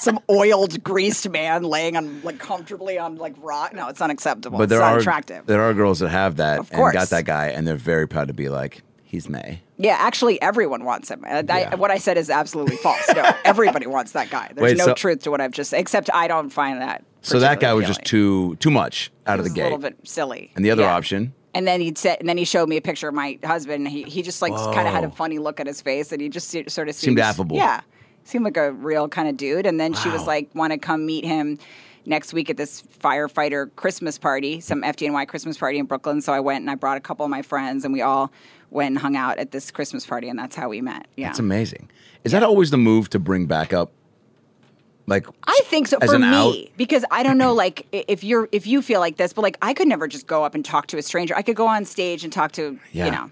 Some oiled, greased man laying on like comfortably on like rock. No, it's unacceptable. But there it's not are, attractive. There are girls that have that of course. And got that guy, and they're very proud to be like, he's May. Yeah, actually, everyone wants him. I, yeah. I, what I said is absolutely false. No, everybody wants that guy. There's Wait, no so- truth to what I've just said, except I don't find that So that guy was just too too much out of the gate. A little bit silly. And the other yeah. option. And then he'd said, and then he showed me a picture of my husband. And he he just like kind of had a funny look at his face, and he just sort of seemed, seemed affable. Yeah, seemed like a real kind of dude. And then wow. she was like, "Want to come meet him next week at this firefighter Christmas party, some F D N Y Christmas party in Brooklyn?" So I went and I brought a couple of my friends, and we all went and hung out at this Christmas party, and that's how we met. Yeah, that's amazing. Is yeah. that always the move to bring back up? Like, I think so for me, out? Because I don't know, like, if you're if you feel like this, but like I could never just go up and talk to a stranger. I could go on stage and talk to yeah. you know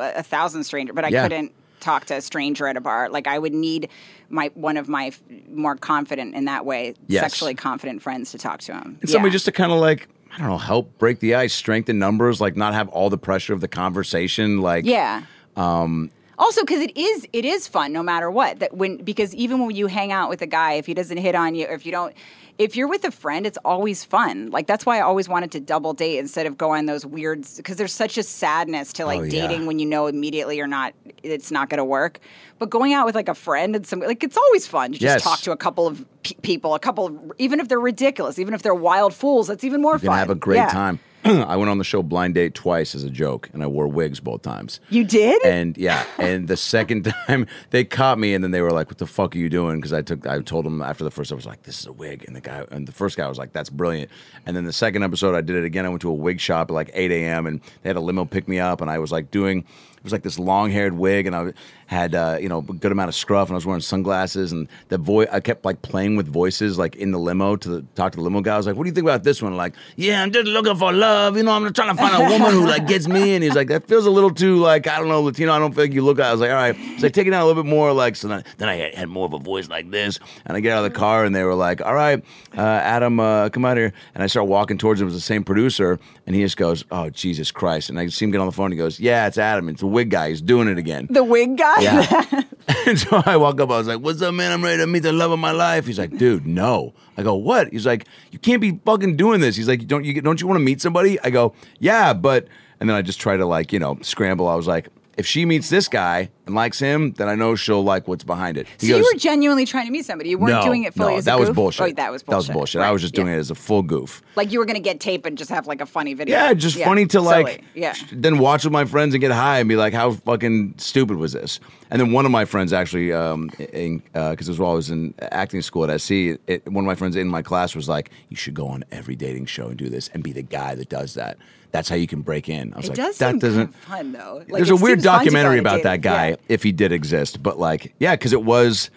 a thousand strangers, but I yeah. couldn't talk to a stranger at a bar. Like I would need my one of my more confident in that way, yes. sexually confident friends to talk to him. And yeah. somebody just to kind of like, I don't know, help break the ice, strengthen numbers, like not have all the pressure of the conversation, like yeah. Um, Also, because it is it is fun no matter what. That when because even when you hang out with a guy, if he doesn't hit on you, or if you don't, if you're with a friend, it's always fun. Like that's why I always wanted to double date instead of go on those weird. Because there's such a sadness to like oh, yeah. dating when you know immediately you're not it's not going to work. But going out with like a friend and some like it's always fun to just yes. talk to a couple of pe- people, a couple of, even if they're ridiculous, even if they're wild fools, that's even more you fun. You have a great yeah. time. I went on the show Blind Date twice as a joke, and I wore wigs both times. You did? And yeah, and the second time they caught me, and then they were like, "What the fuck are you doing?" Because I took, I told them after the first, I was like, "This is a wig," and the guy, and the first guy was like, "That's brilliant." And then the second episode, I did it again. I went to a wig shop at like eight a.m. and they had a limo pick me up, and I was like doing. It was like this long-haired wig, and I had uh, you know a good amount of scruff, and I was wearing sunglasses, and the voice I kept like playing with voices, like in the limo to the, talk to the limo guy. I was like, "What do you think about this one?" Like, "Yeah, I'm just looking for love, you know. I'm trying to find a woman who like gets me." And he's like, "That feels a little too like I don't know, Latino. I don't think you look." I was like, "All right." So I take it down a little bit more, like so. Then, then I had, had more of a voice like this, and I get out of the car, and they were like, "All right, uh, Adam, uh, come out here." And I start walking towards him. It was the same producer, and he just goes, "Oh, Jesus Christ!" And I see him get on the phone. And he goes, "Yeah, it's Adam. It's." Wig guy, he's doing it again. The wig guy? Yeah. And so I walk up, I was like, "What's up, man? I'm ready to meet the love of my life." He's like, "Dude, no." I go, "What?" He's like, "You can't be fucking doing this." He's like, Don't you don't you want to meet somebody? I go, "Yeah, but," and then I just try to like, you know, scramble. I was like, if she meets this guy and likes him, then I know she'll like what's behind it. He so goes, you were genuinely trying to meet somebody. You weren't no, doing it fully no, as a goof? No, that was bullshit. Oh, that was bullshit. That was bullshit. Right. I was just doing yeah. it as a full goof. Like you were going to get tape and just have like a funny video. Yeah, just yeah. funny to like, Silly. yeah. then watch with my friends and get high and be like, how fucking stupid was this? And then one of my friends actually, because um, uh, it was while I was in acting school at S C, it, it, one of my friends in my class was like, "You should go on every dating show and do this and be the guy that does that. That's how you can break in." I was it like, does that doesn't. Fun, though. Like, there's a weird documentary about that guy, yeah. if he did exist. But like, yeah, because it was,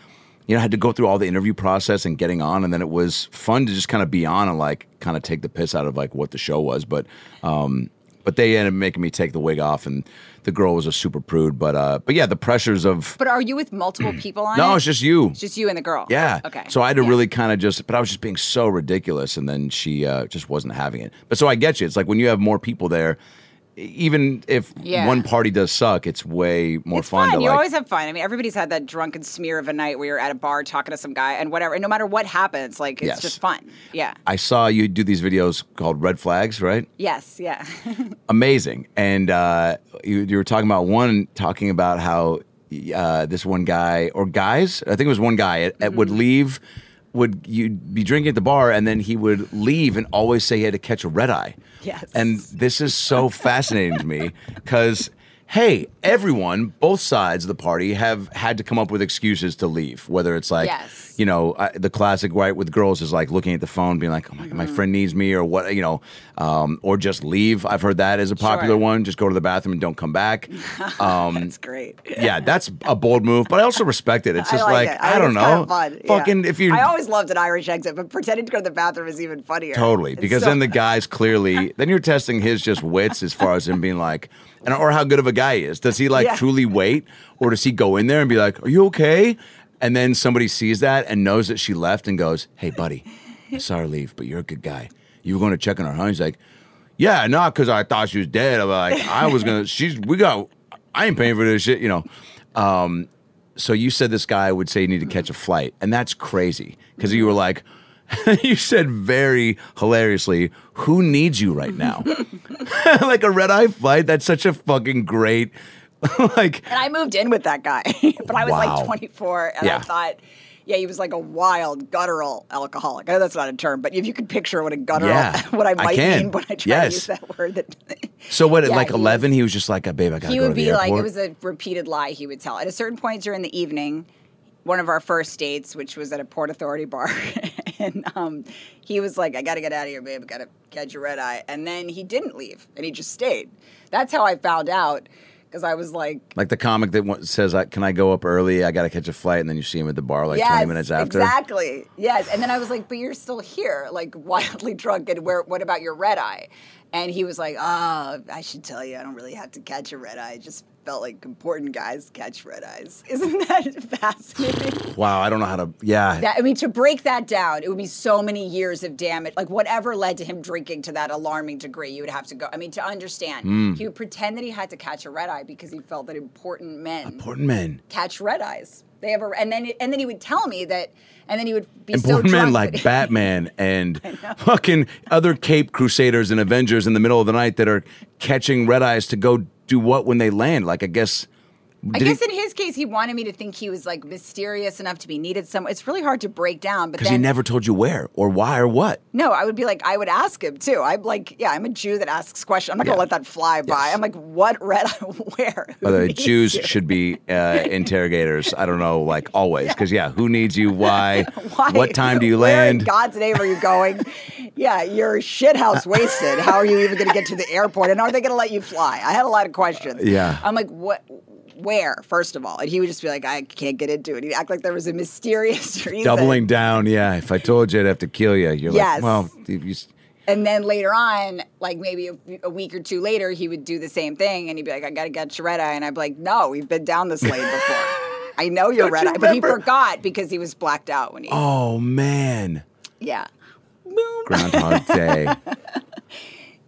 you know, I had to go through all the interview process and getting on, and then it was fun to just kind of be on and like, kind of take the piss out of like what the show was. But, um, but they ended up making me take the wig off, and the girl was a super prude. But, uh, but yeah, the pressures of. But are you with multiple people on? No, it? it's just you. It's just you and the girl. Yeah. Okay. So I had to yeah. really kind of just, but I was just being so ridiculous, and then she uh, just wasn't having it. But so I get you. It's like when you have more people there. Even if yeah. one party does suck, it's way more it's fun. fun. To you like, always have fun. I mean, everybody's had that drunken smear of a night where you're at a bar talking to some guy and whatever. And no matter what happens, like it's yes. just fun. Yeah. I saw you do these videos called Red Flags, right? Yes. Yeah. Amazing. And uh, you, you were talking about one, talking about how uh, this one guy or guys, I think it was one guy, it, mm-hmm. it would leave. Would you be drinking at the bar, and then he would leave and always say he had to catch a red eye. Yes. And this is so fascinating to me because, hey, everyone, both sides of the party have had to come up with excuses to leave. Whether it's like, yes. you know, I, the classic right with girls is like looking at the phone, being like, "Oh my, mm-hmm. my friend needs me," or what, you know, um, or just leave. I've heard that as a popular sure. one. Just go to the bathroom and don't come back. Um, that's great. Yeah, that's a bold move, but I also respect it. It's just I like, like it. I, I don't know, kind of fucking yeah. if you. I always loved an Irish exit, but pretending to go to the bathroom is even funnier. Totally, it's because so then the guy's clearly then you're testing his just wits as far as him being like. And or how good of a guy he is. Does he like yeah. truly wait, or does he go in there and be like, "Are you okay?" And then somebody sees that and knows that she left and goes, "Hey, buddy, I saw her leave, but you're a good guy. You were going to check on her, huh?" He's like, "Yeah, not because I thought she was dead. I'm like, I was gonna. She's we got. I ain't paying for this shit, you know." Um, so you said this guy would say you need to catch a flight, and that's crazy because you were like. You said very hilariously, "Who needs you right now?" Like a red-eye flight. That's such a fucking great, like. And I moved in with that guy, but I was wow. like twenty-four, and yeah. I thought Yeah, he was like a wild, guttural alcoholic. I know that's not a term, but if you could picture what a guttural, yeah, what I might I mean when I try yes. to use that word. That, so what, yeah, at like he eleven, was, he was just like, oh, babe, I gotta go to the airport? He would be like, it was a repeated lie he would tell. At a certain point during the evening, one of our first dates, which was at a Port Authority bar, and um, he was like, I got to get out of here, babe. I got to catch a red eye. And then he didn't leave, and he just stayed. That's how I found out, because I was like... Like the comic that says, can I go up early? I got to catch a flight. And then you see him at the bar like yes, twenty minutes after. Exactly. Yes. And then I was like, but you're still here, like wildly drunk. And where, what about your red eye? And he was like, oh, I should tell you, I don't really have to catch a red eye. Just... felt like important guys catch red eyes. Isn't that fascinating? Wow, I don't know how to, yeah. That, I mean, to break that down, it would be so many years of damage. Like, whatever led to him drinking to that alarming degree, you would have to go. I mean, to understand, mm. he would pretend that he had to catch a red eye because he felt that important men, important men. catch red eyes. They have a, and then and then he would tell me that, and then he would be important so drunk. Important men like Batman and fucking other Cape Crusaders and Avengers in the middle of the night that are catching red eyes to go do what when they land? Like, I guess... I guess he, in his case, he wanted me to think he was, like, mysterious enough to be needed somewhere. It's really hard to break down, but because he never told you where or why or what. No, I would be like, I would ask him, too. I'm like, yeah, I'm a Jew that asks questions. I'm not yeah. going to let that fly by. Yes. I'm like, what red eye, where? By the way, Jews you? should be uh, interrogators, I don't know, like, always. Because, yeah. yeah, who needs you, why, why? what time do you where land? in God's name are you going? Yeah, you're shithouse wasted. How are you even going to get to the airport? And are they going to let you fly? I had a lot of questions. Uh, yeah. I'm like, what... where, first of all? And he would just be like, I can't get into it. He'd act like there was a mysterious reason. Doubling down, yeah. If I told you, I'd have to kill you. You're yes. like, well. You... And then later on, like maybe a, a week or two later, he would do the same thing. And he'd be like, I got to get your red eye. And I'd be like, no, we've been down this lane before. I know you're red eye. You but he forgot because he was blacked out when he. Oh, man. Yeah. Boom. Groundhog Day.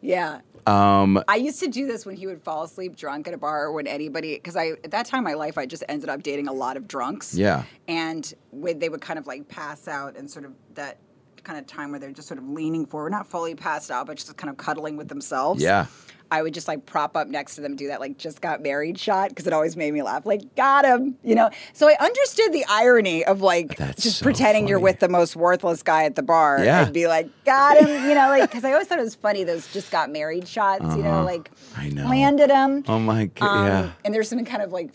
Yeah. Um, I used to do this when he would fall asleep drunk at a bar or when anybody, because I at that time in my life, I just ended up dating a lot of drunks. Yeah. And when they would kind of like pass out and sort of that kind of time where they're just sort of leaning forward, not fully passed out, but just kind of cuddling with themselves. Yeah. I would just like prop up next to them, do that like just got married shot because it always made me laugh. Like, got him, you know? So I understood the irony of like That's just so pretending funny. You're with the most worthless guy at the bar yeah. and be like, got him, you know? Like, because I always thought it was funny, those just got married shots, uh-huh. you know? Like, I know. Landed him. Oh my God. Um, yeah. And there's something kind of like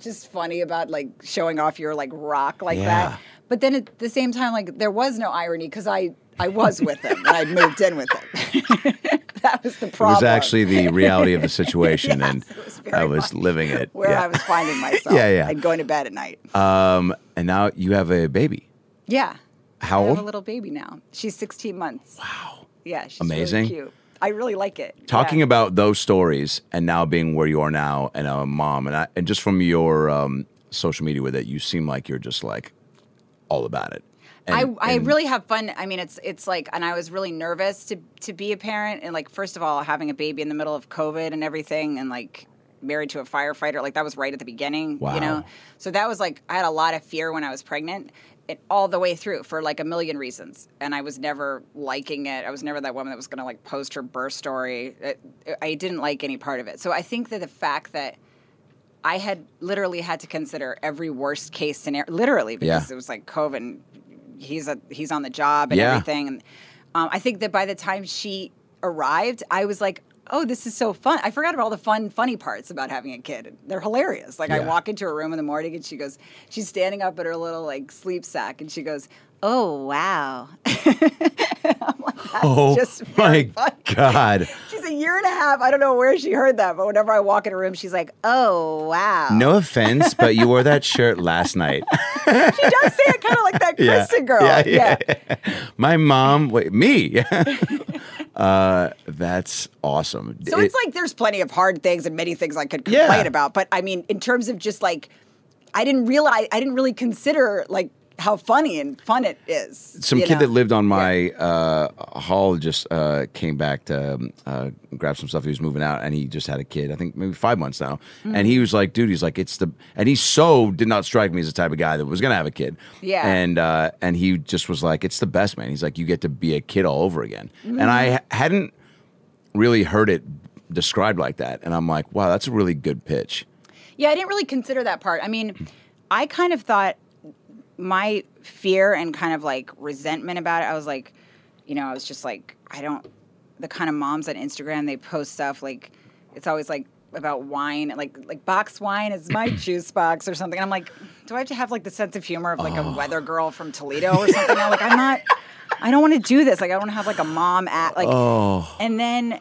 just funny about like showing off your like rock like yeah. that. But then at the same time, like, there was no irony because I, I was with him and I'd moved in with him. That was the problem. It was actually the reality of the situation, yes, and was I was funny. living it. Where yeah. I was finding myself yeah, yeah. and going to bed at night. Um, and now you have a baby. Yeah. How I old? I have a little baby now. She's sixteen months. Wow. Yeah, she's amazing. Really cute. I really like it. Talking yeah. about those stories and now being where you are now and a mom, and, I, and just from your um, social media with it, you seem like you're just like all about it. And, I, and I really have fun. I mean, it's it's like, and I was really nervous to, to be a parent. And like, first of all, having a baby in the middle of COVID and everything, and like married to a firefighter, like that was right at the beginning, wow. you know? So that was like, I had a lot of fear when I was pregnant it, all the way through for like a million reasons. And I was never liking it. I was never that woman that was going to like post her birth story. It, it, I didn't like any part of it. So I think that the fact that I had literally had to consider every worst case scenario, literally, because yeah. it was like COVID and He's a he's on the job and yeah. everything. And um, I think that by the time she arrived, I was like, oh, this is so fun. I forgot about all the fun, funny parts about having a kid. They're hilarious. Like yeah. I walk into her room in the morning and she goes, she's standing up at her little like sleep sack and she goes, oh, wow. I'm like, that's oh, just my funny. God. She's a year and a half. I don't know where she heard that, but whenever I walk in her room, she's like, oh, wow. No offense, but you wore that shirt last night. She does say it kind of like that yeah. Kristen girl. Yeah, yeah, yeah. yeah. My mom, wait, me. uh, that's awesome. So it, it's like there's plenty of hard things and many things I could complain yeah. about. But I mean, in terms of just like, I didn't realize, I didn't really consider like, how funny and fun it is. Some kid know? that lived on my yeah. uh, hall just uh, came back to um, uh, grab some stuff. He was moving out, and he just had a kid, I think maybe five months now. Mm-hmm. And he was like, dude, he's like, it's the... And he so did not strike me as the type of guy that was going to have a kid. Yeah. And uh, and he just was like, it's the best, man. He's like, you get to be a kid all over again. Mm-hmm. And I hadn't really heard it described like that. And I'm like, wow, that's a really good pitch. Yeah, I didn't really consider that part. I mean, I kind of thought... my fear and kind of like resentment about it. I was like, you know, I was just like, I don't, the kind of moms on Instagram, they post stuff like, it's always like about wine, like like box wine is my juice box or something. And I'm like, do I have to have like the sense of humor of like oh. a weather girl from Toledo or something? I'm like, I'm not, I don't want to do this. Like, I don't have like a mom at like, oh. and then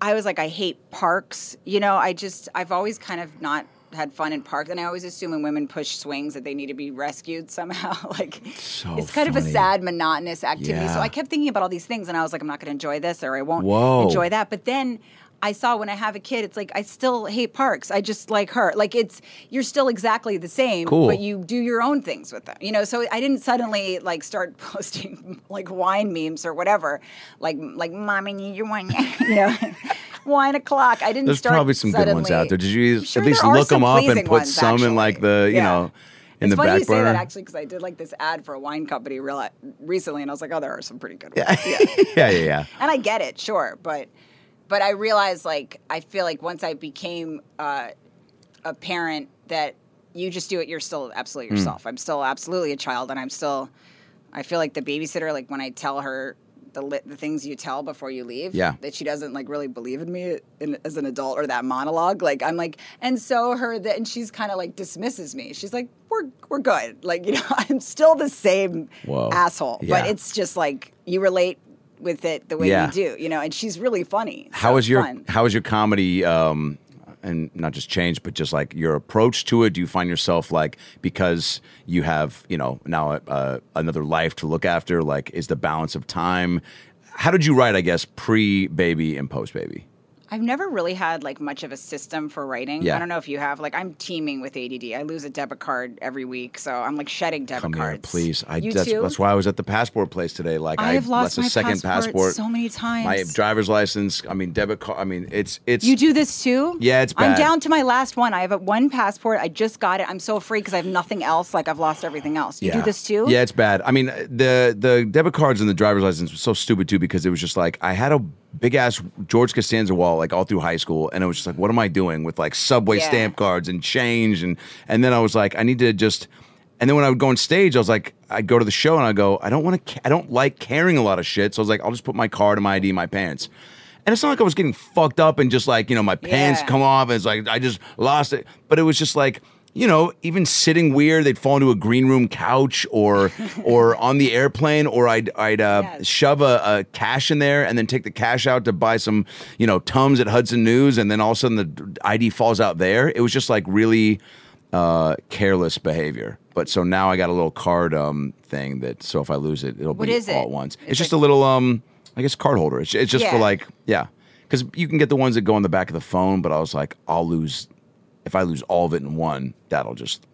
I was like, I hate parks. You know, I just, I've always kind of not had fun in parks. And I always assume when women push swings that they need to be rescued somehow. Like, so it's kind funny. of a sad, monotonous activity. Yeah. So I kept thinking about all these things and I was like, I'm not going to enjoy this or I won't Whoa. enjoy that. But then I saw when I have a kid, it's like, I still hate parks. I just like her. Like, it's, you're still exactly the same, cool. but you do your own things with them. You know, so I didn't suddenly like start posting like wine memes or whatever. Like, like, mommy, need your wine. You know, wine o'clock. I didn't There's start There's probably some suddenly. good ones out there. Did you sure at least look them up and put ones, some actually. in like the, you yeah. know, in it's the back burner? It's funny you say that actually, because I did like this ad for a wine company real- recently and I was like, oh, there are some pretty good ones. Yeah, yeah, yeah, yeah, yeah. And I get it, sure, but... But I realized, like, I feel like once I became uh, a parent that you just do it, you're still absolutely yourself. Mm. I'm still absolutely a child, and I'm still, I feel like the babysitter, like, when I tell her the li- the things you tell before you leave, yeah. that she doesn't, like, really believe in me in, as an adult or that monologue. Like, I'm like, and so her, the, and she's kind of, like, dismisses me. She's like, we're we're good. Like, you know, I'm still the same Whoa. asshole. Yeah. But it's just, like, you relate with it the way yeah. we do, you know, and she's really funny. So how is your fun. how is your comedy, um, and not just change, but just like your approach to it? Do you find yourself like, because you have, you know, now uh, another life to look after, like is the balance of time? How did you write, I guess, pre-baby and post-baby? I've never really had like much of a system for writing. Yeah. I don't know if you have. Like, I'm teeming with A D D. I lose a debit card every week, so I'm like shedding debit Come cards. Here, please. I, you that's, too? That's why I was at the passport place today. Like, I've lost my a second passport, passport so many times. My driver's license. I mean, debit card. I mean, it's it's. You do this too? Yeah, it's bad. I'm down to my last one. I have a, one passport. I just got it. I'm so afraid because I have nothing else. Like, I've lost everything else. You yeah. do this too? Yeah, it's bad. I mean, the the debit cards and the driver's license was so stupid too, because it was just like I had a big ass George Costanza wall like all through high school, and it was just like, what am I doing with like Subway yeah. stamp cards and change? And and then I was like, I need to just, and then when I would go on stage, I was like, I'd go to the show and I go, I don't want to, I don't like carrying a lot of shit, so I was like, I'll just put my card and my I D in my pants. And it's not like I was getting fucked up and just like, you know, my pants yeah. come off and it's like, I just lost it. But it was just like, you know, even sitting weird, they'd fall into a green room couch or or on the airplane, or I'd I'd uh, yes. shove a, a cash in there and then take the cash out to buy some, you know, Tums at Hudson News, and then all of a sudden the I D falls out there. It was just like really uh, careless behavior. But so now I got a little card um, thing that, so if I lose it, it'll what be all it? at once. It's, it's just like a little, um, I guess, card holder. It's, it's just yeah. for like, yeah. Because you can get the ones that go on the back of the phone, but I was like, I'll lose... If I lose all of it in one, that'll just,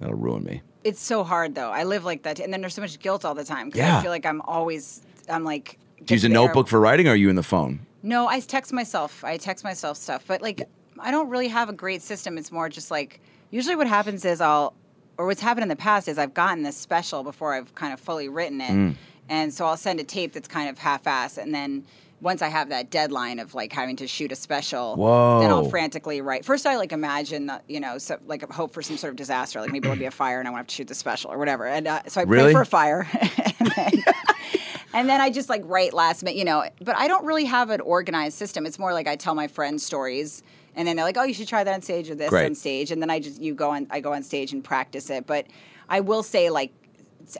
that'll ruin me. It's so hard, though. I live like that. And then there's so much guilt all the time. Because yeah. I feel like I'm always, I'm like. Do you use a notebook for writing, or are you in the phone? No, I text myself. I text myself stuff. But, like, I don't really have a great system. It's more just, like, usually what happens is I'll, or what's happened in the past is I've gotten this special before I've kind of fully written it. Mm. And so I'll send a tape that's kind of half-assed, and then once I have that deadline of like having to shoot a special, Whoa. then I'll frantically write. First, I like imagine that, you know, so, like hope for some sort of disaster. Like maybe it'll be a fire and I won't have to shoot the special or whatever. And uh, so I really? pray for a fire. and, then, and then I just like write last minute, you know. But I don't really have an organized system. It's more like I tell my friends stories, and then they're like, oh, you should try that on stage or this Great. on stage. And then I just, you go on, I go on stage and practice it. But I will say, like,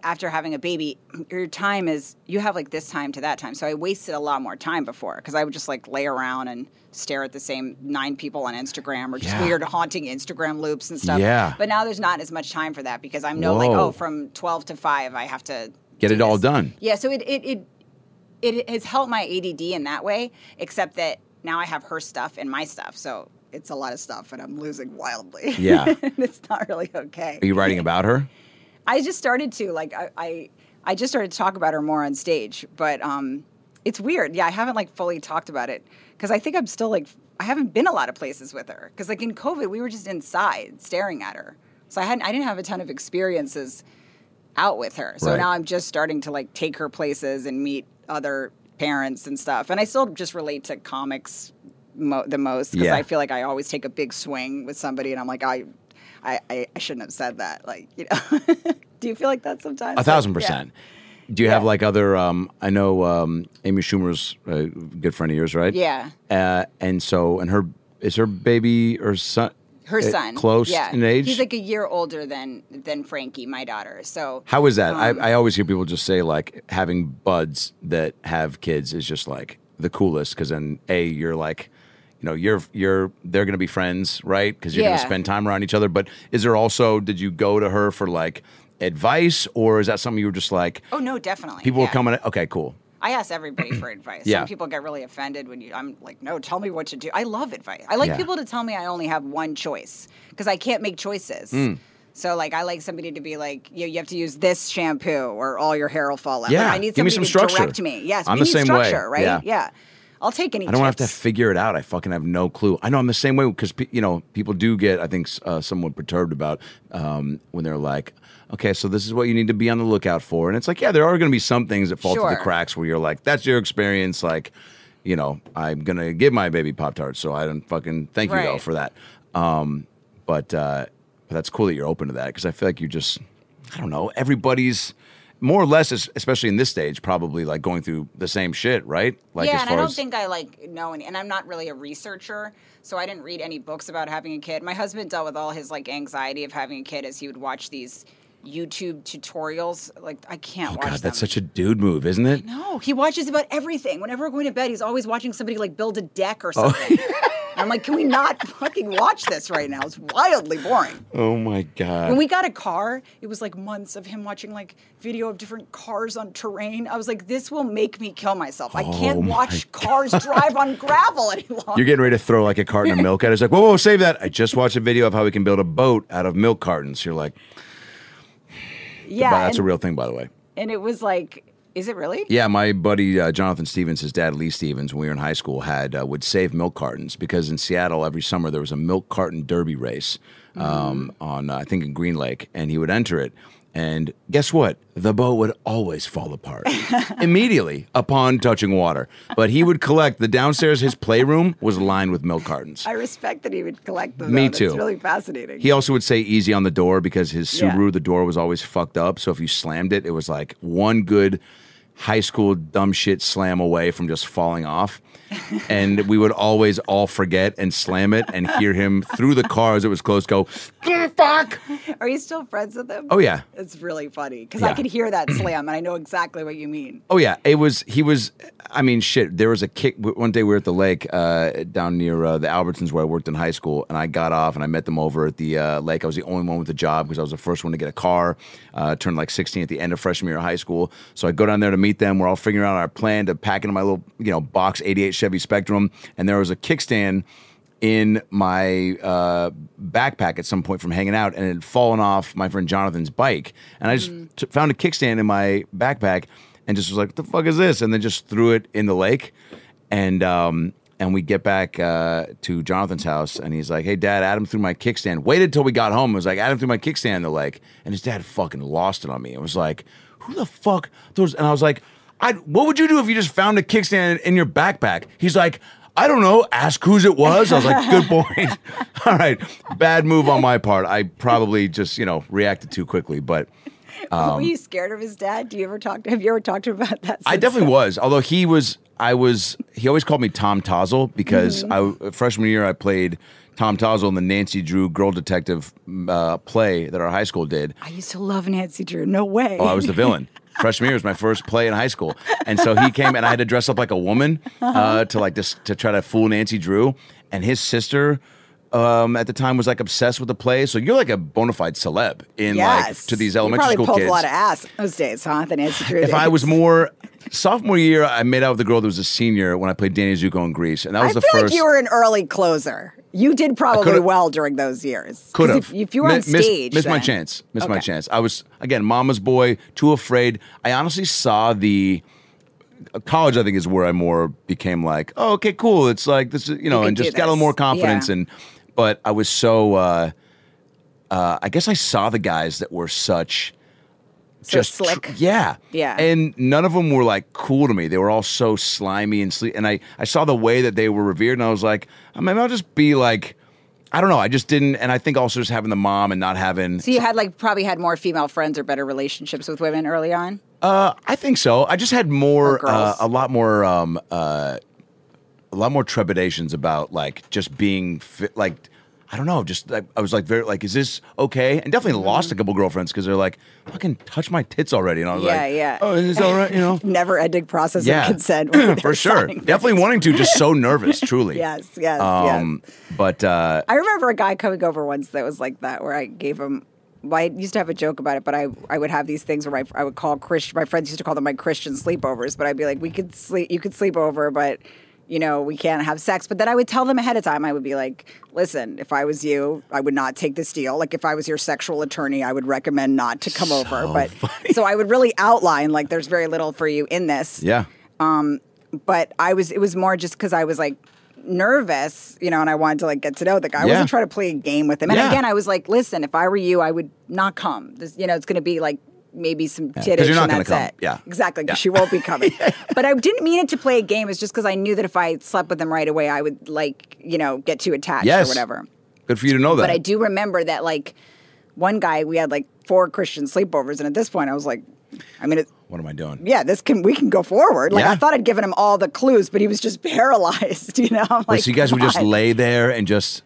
after having a baby, your time is, you have like this time to that time. So I wasted a lot more time before, because I would just like lay around and stare at the same nine people on Instagram, or just yeah. weird haunting Instagram loops and stuff. Yeah. But now there's not as much time for that, because I'm no Whoa. like, oh, from twelve to five, I have to get do it this. all done. Yeah. So it, it, it, it has helped my A D D in that way, except that now I have her stuff and my stuff. So it's a lot of stuff, and I'm losing wildly. Yeah. It's not really okay. Are you writing about her? I just started to, like, I, I I just started to talk about her more on stage, but um, it's weird. Yeah, I haven't, like, fully talked about it, because I think I'm still, like, I haven't been a lot of places with her, because, like, in COVID, we were just inside staring at her. So I hadn't, I didn't have a ton of experiences out with her. So right. now I'm just starting to, like, take her places and meet other parents and stuff. And I still just relate to comics mo- the most, because yeah. I feel like I always take a big swing with somebody, and I'm like, I... I, I shouldn't have said that, like, you know. Do you feel like that sometimes? A thousand percent. Yeah. Do you yeah. have like other, um, I know um, Amy Schumer's a good friend of yours, right? Yeah. Uh, and so, and her, is her baby or son? Her son. Close yeah. in age? He's like a year older than than Frankie, my daughter. So how is that? Um, I, I always hear people just say like having buds that have kids is just like the coolest because then A, you're like, you know, you're you're they're gonna be friends, right? Because you're yeah. gonna spend time around each other. But is there also, did you go to her for like advice, or is that something you were just like? Oh no, definitely. People yeah. were coming. Okay, cool. I ask everybody for advice. Yeah. Some people get really offended when you. I'm like, no, tell me what to do. I love advice. I like yeah. people to tell me I only have one choice because I can't make choices. Mm. So like, I like somebody to be like, you know, you have to use this shampoo or all your hair will fall out. Yeah. Like, I need somebody Give me some to direct me. Yes, I'm we the need same structure, way. Right? Yeah. yeah. I'll take any I don't tips. Have to figure it out. I fucking have no clue. I know I'm the same way because, you know, people do get, I think, uh, somewhat perturbed about um, when they're like, okay, so this is what you need to be on the lookout for. And it's like, yeah, there are going to be some things that fall sure. through the cracks where you're like, that's your experience. Like, you know, I'm going to give my baby Pop-Tarts, so I don't fucking thank you, right. though, for that. Um, but, uh, but that's cool that you're open to that because I feel like you just, I don't know, everybody's... more or less, especially in this stage, probably like going through the same shit, right? Like, yeah, as far and I don't as... think I like know any, and I'm not really a researcher, so I didn't read any books about having a kid. My husband dealt with all his like anxiety of having a kid as he would watch these YouTube tutorials. Like, I can't oh, watch God, them. That's such a dude move, isn't it? No, he watches about everything. Whenever we're going to bed, he's always watching somebody like build a deck or something. Oh. I'm like, can we not fucking watch this right now? It's wildly boring. Oh, my God. When we got a car, it was like months of him watching like video of different cars on terrain. I was like, this will make me kill myself. Oh, I can't watch God. cars drive on gravel any longer. You're getting ready to throw like a carton of milk at us. Like, whoa, whoa, save that. I just watched a video of how we can build a boat out of milk cartons. You're like, yeah, that's and, a real thing, by the way. And it was like... Is it really? Yeah, my buddy uh, Jonathan Stevens, his dad Lee Stevens, when we were in high school, had uh, would save milk cartons because in Seattle every summer there was a milk carton derby race um, mm-hmm. on uh, I think in Green Lake, and he would enter it. And guess what? The boat would always fall apart immediately upon touching water. But he would collect the downstairs. His playroom was lined with milk cartons. I respect that he would collect them. Me though. too. It's really fascinating. He also would say easy on the door because his Subaru, yeah. the door was always fucked up. So if you slammed it, it was like one good high school dumb shit slam away from just falling off. And we would always all forget and slam it and hear him through the car as it was close go, fuck! Are you still friends with him? Oh, yeah. It's really funny because yeah. I could hear that slam and I know exactly what you mean. Oh, yeah. It was, he was, I mean, shit, there was a kick. One day we were at the lake uh, down near uh, the Albertsons where I worked in high school, and I got off and I met them over at the uh, lake. I was the only one with a job because I was the first one to get a car. Uh, turned like sixteen at the end of freshman year of high school. So I go down there to meet them. We're all figuring out our plan to pack into my little, you know, box eighty-eight Chevy Spectrum, and there was a kickstand in my uh, backpack at some point from hanging out, and it had fallen off my friend Jonathan's bike, and I just mm. t- found a kickstand in my backpack and just was like, what the fuck is this? And then just threw it in the lake, and um, and we get back uh, to Jonathan's house, and he's like, hey, Dad, Adam threw my kickstand. Waited till we got home. It was like, Adam threw my kickstand in the lake, and his dad fucking lost it on me. It was like, who the fuck those? And I was like, I, what would you do if you just found a kickstand in your backpack? He's like, I don't know. Ask whose it was. I was like, good point. All right. Bad move on my part. I probably just, you know, reacted too quickly. But um, were you scared of his dad? Do you ever talk to, have you ever talked to him about that? I definitely then? was. Although he was, I was, he always called me Tom Tozzle because mm-hmm. I, freshman year I played Tom Tozzle in the Nancy Drew Girl Detective uh, play that our high school did. I used to love Nancy Drew. No way. Oh, I was the villain. Freshman year was my first play in high school, and so he came and I had to dress up like a woman uh, to like just to try to fool Nancy Drew. And his sister um, at the time was like obsessed with the play. So you're like a bona fide celeb in yes. like to these elementary you school pulled kids. Probably a lot of ass those days, huh? The Nancy Drew. If days. I was more sophomore year, I made out with the girl that was a senior when I played Danny Zuko in Grease, and that was I the feel first. Like you were an early closer. You did probably well during those years. Could have. If, if you were M- on stage. Missed, missed my chance. Missed okay. my chance. I was, again, mama's boy, too afraid. I honestly saw the... College, I think, is where I more became like, oh, okay, cool. It's like, this is, you know, you and just got a little more confidence. Yeah. And But I was so... Uh, uh, I guess I saw the guys that were such... So just slick. Tr- yeah. Yeah. And none of them were like cool to me. They were all so slimy and sleek. And I, I saw the way that they were revered, and I was like, maybe I'll just be like I don't know. I just didn't. And I think also just having the mom and not having. So you had like probably had more female friends or better relationships with women early on? Uh, I think so. I just had more, uh, a lot more, um, uh, a lot more trepidations about like just being fi- like, I don't know. Just like, I was like, very like, is this okay? And definitely mm-hmm. lost a couple girlfriends because they're like, fucking touch my tits already. And I was yeah, like, yeah. oh, is this all right? You know, never ending process yeah. of consent. For sure. Definitely wanting to, just so nervous, truly. yes, yes, um, yes. But uh, I remember a guy coming over once that was like that, where I gave him. Well, I used to have a joke about it, but I, I would have these things where my, I would call Christian. My friends used to call them my Christian sleepovers, but I'd be like, we could sleep. You could sleep over, but. You know, we can't have sex. But then I would tell them ahead of time. I would be like, listen, if I was you, I would not take this deal. Like, if I was your sexual attorney, I would recommend not to come so over. But funny. So I would really outline, like, there's very little for you in this. Yeah. Um, but I was, it was more just because I was, like, nervous, you know, and I wanted to, like, get to know the guy. I yeah. wasn't trying to play a game with him. And yeah. again, I was like, listen, if I were you, I would not come. This, you know, it's going to be, like, maybe some yeah, titties and that's come. It. Yeah. Exactly, because yeah. she won't be coming. yeah. But I didn't mean it to play a game. It's just because I knew that if I slept with them right away, I would, like, you know, get too attached yes. or whatever. Good for you to know that. But I do remember that, like, one guy, we had, like, four Christian sleepovers, and at this point I was like, I mean... It, what am I doing? Yeah, this can we can go forward. Like, yeah. I thought I'd given him all the clues, but he was just paralyzed, you know? I'm like, so you guys God. would just lay there and just...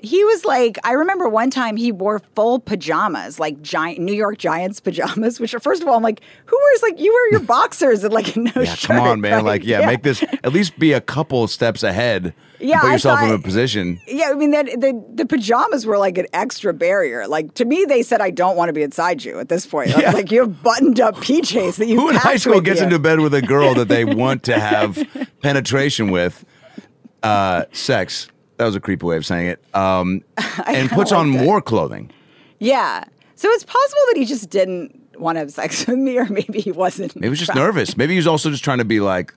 He was like, I remember one time he wore full pajamas, like giant New York Giants pajamas, which are, first of all, I'm like, who wears, like, you wear your boxers and, like, no yeah, shirt. Come on, man. Right? Like, yeah, yeah, make this, at least be a couple steps ahead. Yeah, put yourself thought, in a position. Yeah, I mean, the, the, the pajamas were, like, an extra barrier. Like, to me, they said, I don't want to be inside you at this point. Yeah. Like, you have buttoned-up P Js that you Who in high school gets you? into bed with a girl that they want to have penetration with? Uh, sex. That was a creepy way of saying it. Um, and puts on that. more clothing. Yeah. So it's possible that he just didn't want to have sex with me, or maybe he wasn't. Maybe he was just trying. nervous. Maybe he was also just trying to be like,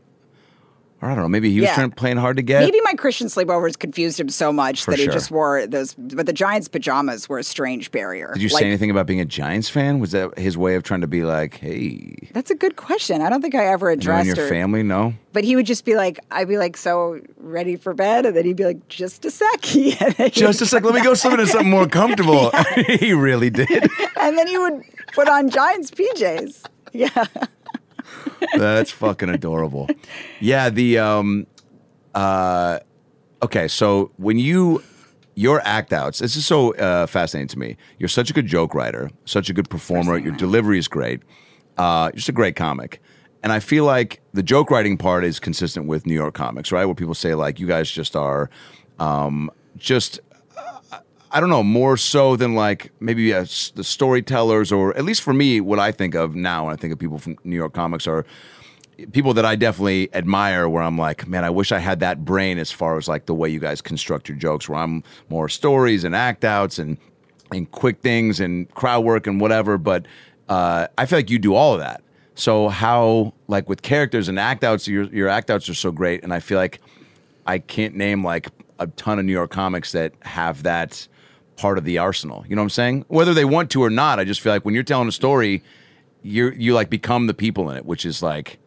or I don't know, maybe he was yeah. trying, playing hard to get. Maybe my Christian sleepovers confused him so much For that sure. he just wore those, but the Giants pajamas were a strange barrier. Did you like, say anything about being a Giants fan? Was that his way of trying to be like, hey? That's a good question. I don't think I ever addressed her. Your family, no? But he would just be like, I'd be like, so ready for bed? And then he'd be like, just a sec. Just a sec. Let me go slip into something more comfortable. Yeah. He really did. And then he would put on Giants P Js. Yeah. That's fucking adorable. Yeah, the, um, uh, okay, so when you, your act outs, this is so uh, fascinating to me. You're such a good joke writer, such a good performer. Your delivery is great. Uh, you're just a great comic. And I feel like the joke writing part is consistent with New York comics, right? Where people say, like, you guys just are um, just... I don't know, more so than like maybe uh, the storytellers, or at least for me, what I think of now when I think of people from New York comics are people that I definitely admire, where I'm like, man, I wish I had that brain as far as like the way you guys construct your jokes, where I'm more stories and act outs and, and quick things and crowd work and whatever. But uh, I feel like you do all of that. So how, like with characters and act outs, your, your act outs are so great. And I feel like I can't name like a ton of New York comics that have that part of the arsenal. You know what I'm saying? Whether they want to or not, I just feel like when you're telling a story, you you like become the people in it, which is like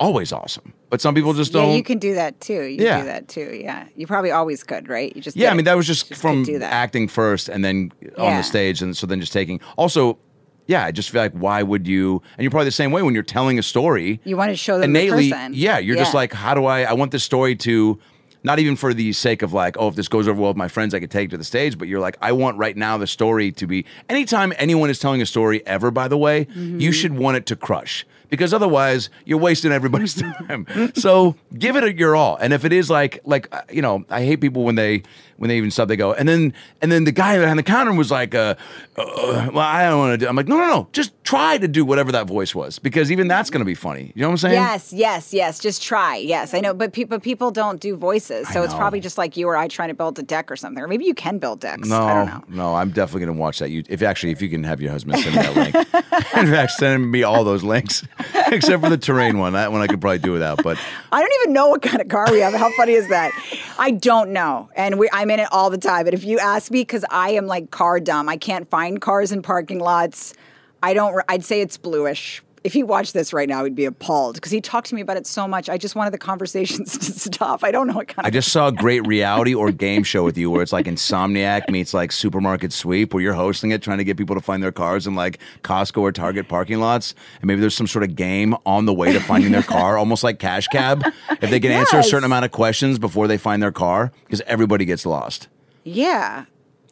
always awesome. But some people just don't. Yeah, you can do that too. You yeah. do that too. Yeah. You probably always could, right? You just Yeah, I mean that was just, just from acting first and then on yeah. the stage, and so then just taking. Also, yeah, I just feel like why would you, and you're probably the same way when you're telling a story. You want to show them innately, the person. Yeah, you're yeah. just like, how do I I want this story to, not even for the sake of like, oh, if this goes over well with my friends, I could take it to the stage. But you're like, I want right now the story to be, anytime anyone is telling a story ever, by the way, mm-hmm. you should want it to crush. Because otherwise, you're wasting everybody's time. So give it your all. And if it is like, like you know, I hate people when they when they even stop, they go, and then and then the guy behind the counter was like, uh, uh, well, I don't want to do I'm like, no, no, no. Just try to do whatever that voice was. Because even that's going to be funny. You know what I'm saying? Yes, yes, yes. Just try. Yes, I know. But, pe- but people don't do voices. So it's probably just like you or I trying to build a deck or something. Or maybe you can build decks. No, I don't know. No, I'm definitely going to watch that. You, if actually, if you can have your husband send me that link. In fact, send me all those links. Except for the terrain one. That one I could probably do without. But I don't even know what kind of car we have. How funny is that? I don't know. And we, I'm in it all the time. And if you ask me, because I am like car dumb. I can't find cars in parking lots. I don't. I'd say it's bluish. if he watched this right now, he'd be appalled because he talked to me about it so much. I just wanted the conversations to stop. I don't know what kind of... I just saw a great reality or game show with you where it's like Insomniac meets like Supermarket Sweep where you're hosting it, trying to get people to find their cars in like Costco or Target parking lots. And maybe there's some sort of game on the way to finding their car, almost like Cash Cab. If they can yes. answer a certain amount of questions before they find their car, because everybody gets lost. Yeah.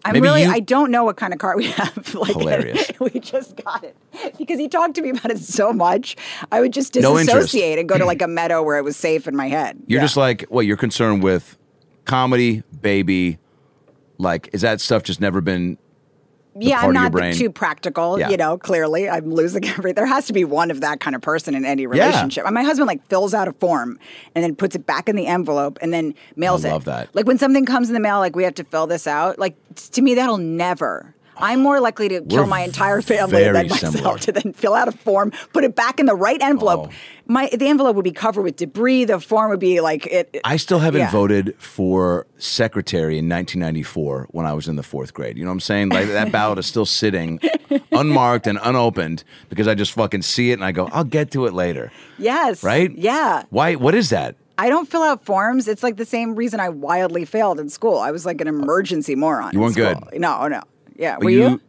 I'm Maybe really, you... I don't know what kind of car we have. Like, hilarious. We just got it. Because he talked to me about it so much, I would just disassociate no and go to like a meadow where it was safe in my head. You're yeah. just like, well, you're concerned with comedy, baby. Like, is that stuff just never been the yeah, part I'm of your brain? Too practical, yeah. you know, clearly. I'm losing everything. There has to be one of that kind of person in any relationship. Yeah. And my husband like fills out a form and then puts it back in the envelope and then mails it. I love it. That. Like when something comes in the mail, like we have to fill this out. Like to me, that'll never... I'm more likely to kill We're my entire family than myself similar. To then fill out a form, put it back in the right envelope. Oh. My the envelope would be covered with debris. The form would be like it. it I still haven't yeah. voted for secretary in nineteen ninety-four when I was in the fourth grade. You know what I'm saying? Like that ballot is still sitting unmarked and unopened because I just fucking see it and I go, I'll get to it later. Yes. Right? Yeah. Why? What is that? I don't fill out forms. It's like the same reason I wildly failed in school. I was like an emergency moron. You weren't good. No, no. Yeah, were you, you?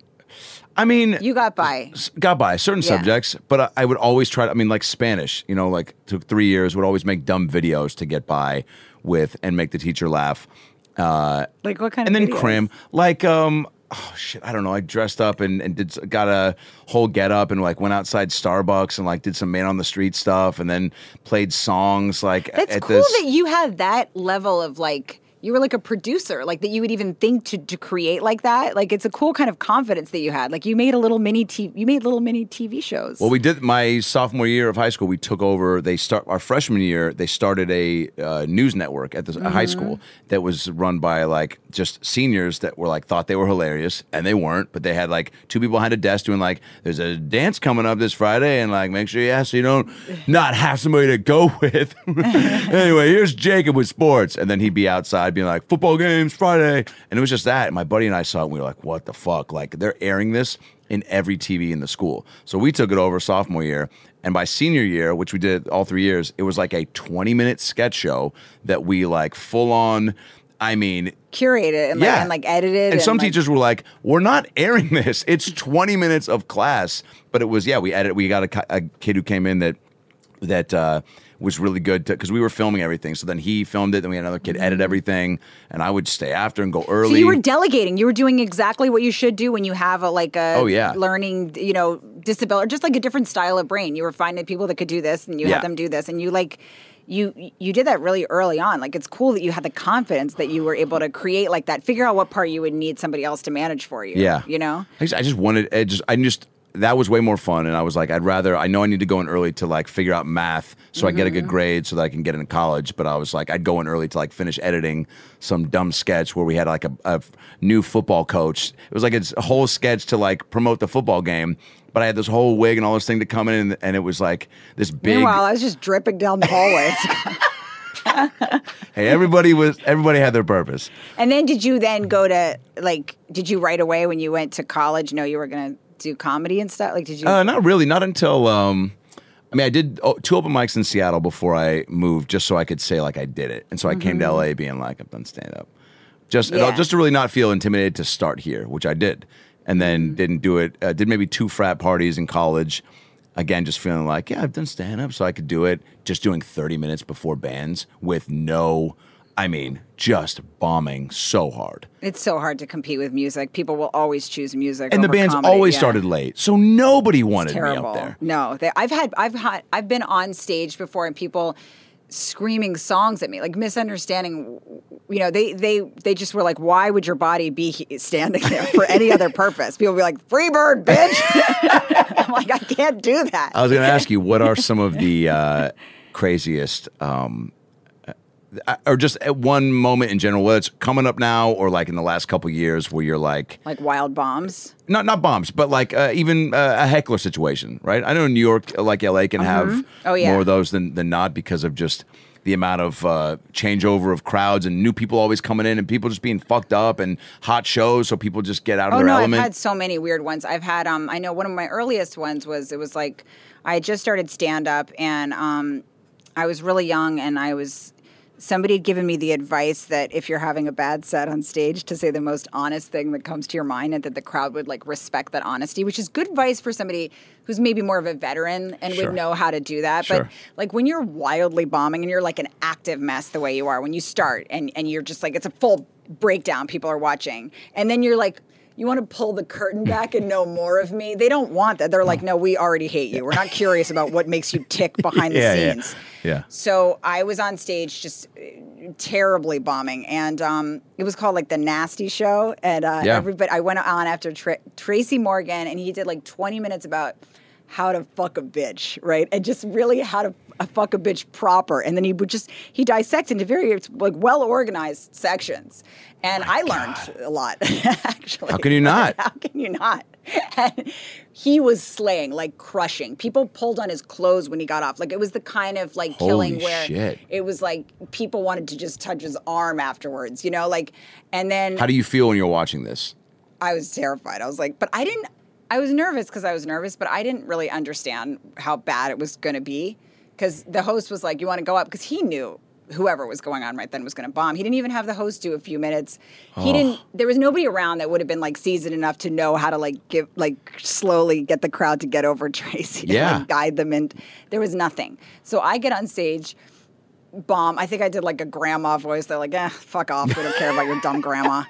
I mean... You got by. Got by, certain yeah. subjects, but I, I would always try to... I mean, like Spanish, you know, like took three years, would always make dumb videos to get by with and make the teacher laugh. Uh, like what kind and of And then videos? Cram. Like, um, oh, shit, I don't know. I dressed up and, and did got a whole get-up and, like, went outside Starbucks and, like, did some man-on-the-street stuff and then played songs, like... That's at cool this. That you had that level of, like... You were like a producer, like that you would even think to, to create like that. Like it's a cool kind of confidence that you had. Like you made a little mini T V, you made little mini T V shows. Well, we did my sophomore year of high school. We took over. They start our freshman year. They started a uh, news network at the mm-hmm. high school that was run by like just seniors that were like thought they were hilarious and they weren't, but they had like two people behind a desk doing like there's a dance coming up this Friday and like make sure you ask so you don't not have somebody to go with. Anyway, here's Jacob with sports, and then he'd be outside. Being like, football games, Friday. And it was just that. And my buddy and I saw it and we were like, what the fuck? Like, they're airing this in every T V in the school. So we took it over sophomore year. And by senior year, which we did all three years, it was like a twenty-minute sketch show that we like full on, I mean... Curated and, yeah. like, and like edited. And, and some like, teachers were like, we're not airing this. It's twenty minutes of class. But it was, yeah, we edited. We got a, a kid who came in that... that uh, was really good because we were filming everything. So then he filmed it, then we had another kid edit everything, and I would stay after and go early. So you were delegating. You were doing exactly what you should do when you have a like a oh, yeah. learning, you know, disability, or just like a different style of brain. You were finding people that could do this, and you yeah. had them do this, and you like you you did that really early on. Like it's cool that you had the confidence that you were able to create like that. Figure out what part you would need somebody else to manage for you. Yeah, you know. I just, I just wanted. I just I just. That was way more fun, and I was like, I'd rather, I know I need to go in early to, like, figure out math so mm-hmm. I get a good grade so that I can get into college, but I was like, I'd go in early to, like, finish editing some dumb sketch where we had, like, a, a new football coach. It was, like, a whole sketch to, like, promote the football game, but I had this whole wig and all this thing to come in, and, and it was, like, this big... Meanwhile, I was just dripping down the hallway. Hey, everybody was everybody had their purpose. And then did you then go to, like, did you right away when you went to college know you were going to... do comedy and stuff? Like, did you? Uh, not really. Not until, um, I mean, I did oh, two open mics in Seattle before I moved just so I could say, like, I did it. And so I mm-hmm. came to L A being like, I've done stand-up. Just, yeah. just to really not feel intimidated to start here, which I did. And then mm-hmm. didn't do it. Uh, did maybe two frat parties in college. Again, just feeling like, yeah, I've done stand-up, so I could do it. Just doing thirty minutes before bands with no... I mean, just bombing so hard. It's so hard to compete with music. People will always choose music, and the bands comedy, always yeah. started late, so nobody wanted me up there. No, they, I've had, I've had, I've been on stage before, and people screaming songs at me, like misunderstanding. You know, they they they just were like, "Why would your body be standing there for any other purpose?" People would be like, "Free bird, bitch!" I'm like, I can't do that. I was going to ask you, what are some of the uh, craziest? Um, Or just at one moment in general, whether it's coming up now or like in the last couple of years where you're like... Like wild bombs? Not not bombs, but like uh, even uh, a heckler situation, right? I know New York, like L A, can uh-huh. have oh, yeah. more of those than, than not because of just... the amount of uh, changeover of crowds and new people always coming in and people just being fucked up and hot shows, so people just get out of oh, their no, element. I've had so many weird ones. I've had, um, I know one of my earliest ones was, it was like, I had just started stand-up, and um, I was really young, and I was... Somebody had given me the advice that if you're having a bad set on stage, to say the most honest thing that comes to your mind, and that the crowd would like respect that honesty, which is good advice for somebody who's maybe more of a veteran and sure. would know how to do that. Sure. But like when you're wildly bombing and you're like an active mess the way you are when you start, and, and you're just like, it's a full breakdown. People are watching. And then you're like, you want to pull the curtain back and know more of me? They don't want that. They're like, no, we already hate you. We're not curious about what makes you tick behind the yeah, scenes. Yeah, yeah. So I was on stage just terribly bombing. And um, it was called like The Nasty Show. And uh, yeah. everybody, I went on after Tra- Tracy Morgan, and he did like twenty minutes about how to fuck a bitch, right? And just really how to a fuck a bitch proper. And then he would just, he dissects into very like well-organized sections. And My I God. learned a lot, actually. How can you not? How can you not? And he was slaying, like crushing. People pulled on his clothes when he got off. Like it was the kind of like Holy killing where shit. It was like people wanted to just touch his arm afterwards, you know? Like, and then. How do you feel when you're watching this? I was terrified. I was like, but I didn't, I was nervous because I was nervous, but I didn't really understand how bad it was going to be. Because the host was like, you want to go up? Because he knew whoever was going on right then was going to bomb. He didn't even have the host do a few minutes. He oh. didn't. There was nobody around that would have been like seasoned enough to know how to like give, like slowly get the crowd to get over Tracy yeah. and like, guide them. And there was nothing. So I get on stage, bomb. I think I did like a grandma voice. They're like, eh, fuck off. We don't care about your dumb grandma.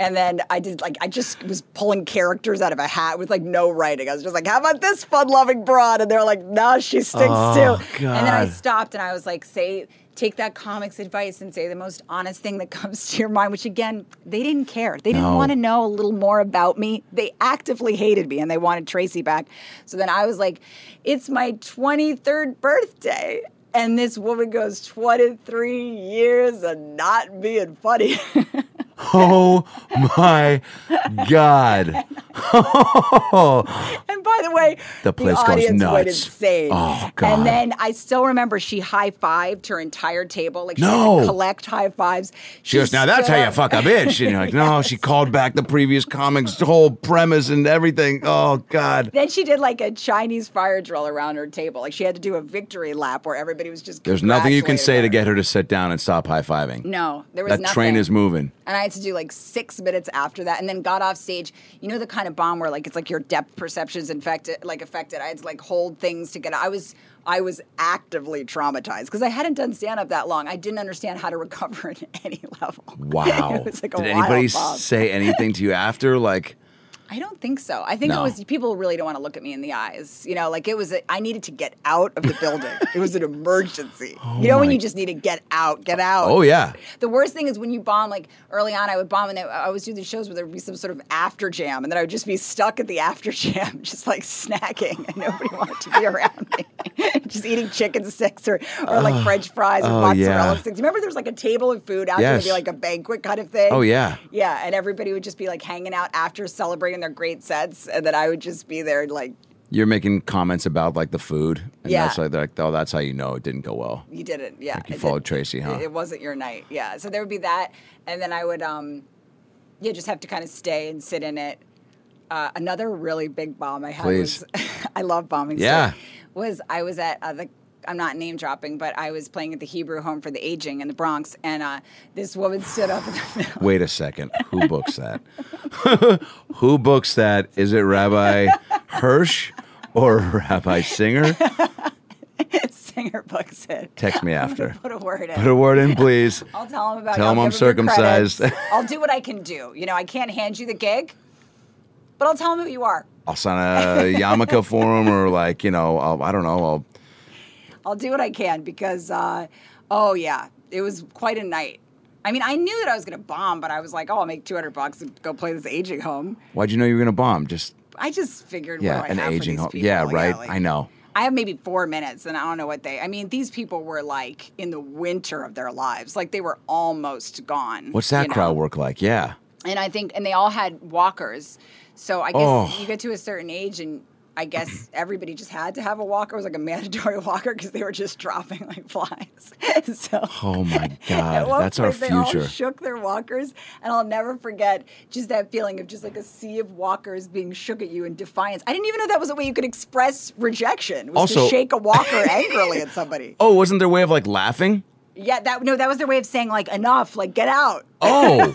And then I did like, I just was pulling characters out of a hat with like no writing. I was just like, how about this fun-loving broad? And they're like, no, she sticks oh, too. God. And then I stopped and I was like, say, take that comic's advice and say the most honest thing that comes to your mind, which again, they didn't care. They didn't no. want to know a little more about me. They actively hated me and they wanted Tracy back. So then I was like, it's my twenty-third birthday. And this woman goes, twenty-three years of not being funny. Oh, my God. Oh. And by the way, the, place the audience goes nuts. Went insane. Oh, God. And then I still remember she high-fived her entire table. Like, she no. had to collect high-fives. She, she goes, now that's how you fuck a bitch. And you're like, no, yes. she called back the previous comic's whole premise and everything. Oh, God. Then she did, like, a Chinese fire drill around her table. Like, she had to do a victory lap where everybody was just There's nothing you can say her. to get her to sit down and stop high-fiving. No, there was that nothing. That train is moving. And I had to do, like, six minutes after that and then got off stage. You know the kind of bomb where, like, it's like your depth perception's infected, like, affected. I had to, like, hold things to get out. I was, I was actively traumatized because I hadn't done stand-up that long. I didn't understand how to recover at any level. Wow. It was like a wild bomb. Did anybody say anything to you after, like... I don't think so. I think no. it was people really don't want to look at me in the eyes. You know, like it was, a, I needed to get out of the building. It was an emergency. Oh you know, my. when you just need to get out, get out. Oh, yeah. The worst thing is when you bomb, like early on, I would bomb and I always do these shows where there would be some sort of after jam and then I would just be stuck at the after jam, just like snacking and nobody wanted to be around me. Just eating chicken sticks or, or oh, like French fries or oh, mozzarella yeah. sticks. Remember there was like a table of food after yes. it'd be like a banquet kind of thing? Oh, yeah. Yeah. And everybody would just be like hanging out after celebrating their great sets, and that I would just be there, like you're making comments about like the food, and yeah. that's like, like, oh, that's how you know it didn't go well. You didn't, yeah. Like you followed Tracy, huh? It wasn't your night, yeah. So there would be that, and then I would, um, yeah, just have to kind of stay and sit in it. Uh, another really big bomb I had Please. was, I love bombing. Yeah, so, was I was at uh, the. I'm not name dropping, but I was playing at the Hebrew Home for the Aging in the Bronx, and uh, this woman stood up. In the middle. Wait a second. Who books that? Who books that? Is it Rabbi Hirsch or Rabbi Singer? Singer books it. Text me after. Put a word in. Put a word in, please. I'll tell him about it. Tell him I'm circumcised. I'll do what I can do. You know, I can't hand you the gig, but I'll tell him who you are. I'll sign a yarmulke for him, or like, you know, I'll, I don't know, I'll... I'll do what I can because, uh, oh, yeah, it was quite a night. I mean, I knew that I was going to bomb, but I was like, oh, I'll make two hundred bucks and go play this aging home. Why'd you know you were going to bomb? Just I just figured, yeah, what do I an have aging for these people? Yeah, like, right. Yeah, like, I know. I have maybe four minutes, and I don't know what they... I mean, these people were, like, in the winter of their lives. Like, they were almost gone. What's that crowd know? work like? Yeah. And I think... And they all had walkers. So I guess oh. you get to a certain age, and I guess everybody just had to have a walker. It was like a mandatory walker because they were just dropping like flies. So, oh my God, that's our future. They all shook their walkers, and I'll never forget just that feeling of just like a sea of walkers being shook at you in defiance. I didn't even know that was a way you could express rejection. Was also, to shake a walker angrily at somebody. Oh, wasn't their way of like laughing? Yeah, that no, that was their way of saying like enough, like get out. Oh,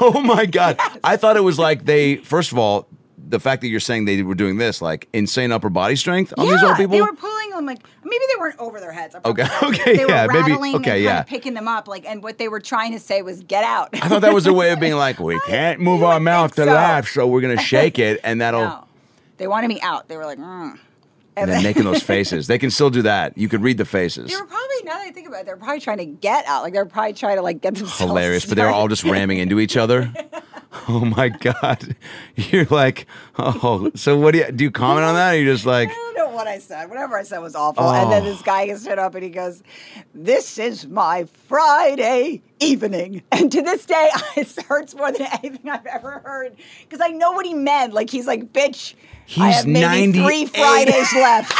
oh my God! Yes. I thought it was like they first of all. The fact that you're saying they were doing this, like insane upper body strength on yeah, these old people? They were pulling them, like, maybe they weren't over their heads. Okay, okay, they yeah, were rattling maybe, okay, and yeah. kind of picking them up, like, and what they were trying to say was get out. I thought that was a way of being like, we can't move our mouth to so. laugh, so we're going to shake it, and that'll. No. They wanted me out. They were like, mm. And, and then making those faces. They can still do that. You could read the faces. They were probably, now that I think about it, they were probably trying to get out. Like, they were probably trying to, like, get themselves Hilarious, started. But they were all just ramming into each other. Oh my God! You're like, oh. So what do you do? You comment on that? Or you're just like, I don't know what I said. Whatever I said was awful. Oh. And then this guy gets stood up and he goes, "This is my Friday evening." And to this day, it hurts more than anything I've ever heard because I know what he meant. Like he's like, "Bitch, he's I have maybe three Fridays left,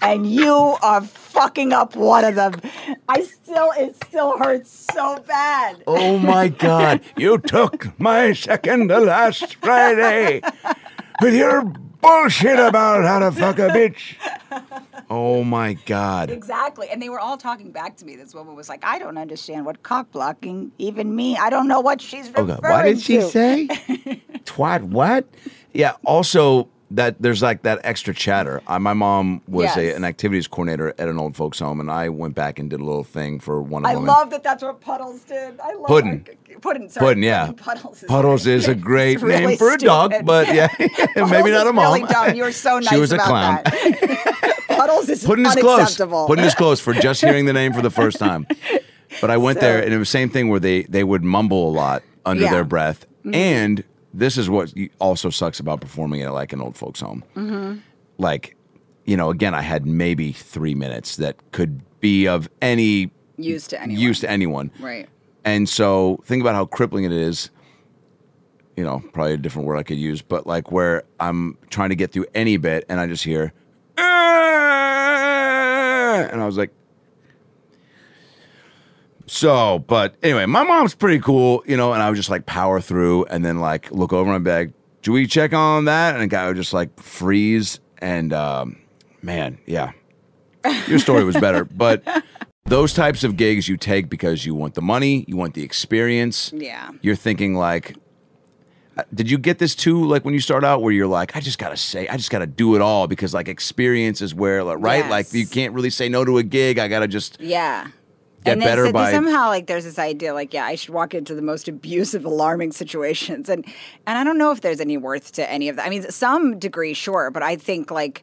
and you are fucking up one of them." I still, it still hurts so bad. Oh my God. You took my second to last Friday with your bullshit about how to fuck a bitch. Oh my God. Exactly. And they were all talking back to me. This woman was like, I don't understand what cock blocking even means. I don't know what she's referring to. Oh God. What did she to. say? Twat what? Yeah. Also, That there's like that extra chatter. I, my mom was yes. a, an activities coordinator at an old folks home, and I went back and did a little thing for one of them. I love that. That's what Puddles did. I love Puddin. Our, Puddin. Sorry. Puddin. Yeah. Puddles is, Puddles is a great really name for a dog, stupid. But yeah, maybe not a mom. Really dumb. You were so nice. She was about a clown. That. Puddles is Puddin unacceptable. Puddin is close for just hearing the name for the first time. But I went so. there, and it was the same thing where they they would mumble a lot under yeah. their breath, mm-hmm. and. This is what also sucks about performing at like an old folks home. Mm-hmm. Like, you know, again, I had maybe three minutes that could be of any use to anyone. Use to anyone. Right. And so think about how crippling it is, you know, probably a different word I could use, but like where I'm trying to get through any bit and I just hear, Aah! And I was like, So, but anyway, my mom's pretty cool, you know, and I would just like power through and then like look over my bag. Do we check on that? And the guy would just like freeze and um, man, yeah. Your story was better. But those types of gigs you take because you want the money, you want the experience. Yeah. You're thinking like, did you get this too? Like when you start out where you're like, I just got to say, I just got to do it all because like experience is where, like, right? Yes. Like you can't really say no to a gig. I got to just. Yeah. Get and better so by somehow like there's this idea like yeah I should walk into the most abusive, alarming situations and and I don't know if there's any worth to any of that. I mean, some degree, sure, but I think like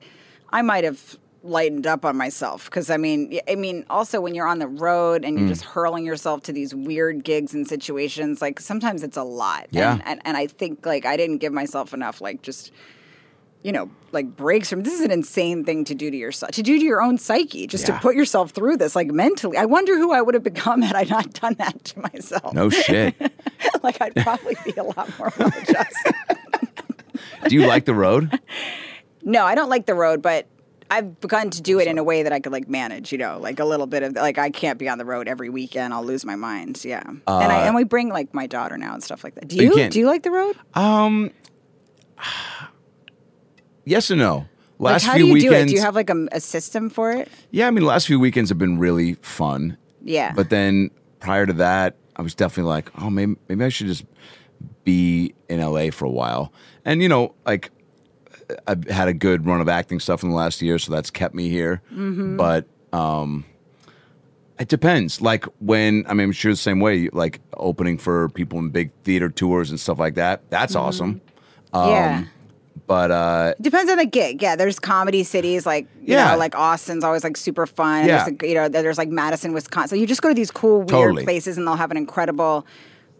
I might have lightened up on myself because I mean I mean also when you're on the road and you're mm. just hurling yourself to these weird gigs and situations, like sometimes it's a lot. Yeah, and, and, and I think like I didn't give myself enough like just. You know, like breaks from this is an insane thing to do to yourself, to do to your own psyche, just yeah. to put yourself through this, like mentally. I wonder who I would have become had I not done that to myself. No shit. Like I'd probably be a lot more well-adjusted. Do you like the road? No, I don't like the road, but I've begun to do it in a way that I could like manage, you know, like a little bit of like I can't be on the road every weekend. I'll lose my mind. Yeah, uh, and I and we bring like my daughter now and stuff like that. Do you, you do you like the road? Um. Yes or no? Last like how few do you weekends, do it? Do you have like a, a system for it? Yeah, I mean, last few weekends have been really fun. Yeah. But then prior to that, I was definitely like, oh, maybe maybe I should just be in L A for a while. And you know, like I've had a good run of acting stuff in the last year, so that's kept me here. Mm-hmm. But um, it depends. Like when I mean, I'm sure the same way. Like opening for people in big theater tours and stuff like that. That's mm-hmm. awesome. Um, yeah. But uh, depends on the gig. Yeah, there's comedy cities like you yeah. know, like Austin's always like super fun. Yeah. There's, a, you know, there's like Madison, Wisconsin. So you just go to these cool, weird totally. places, and they'll have an incredible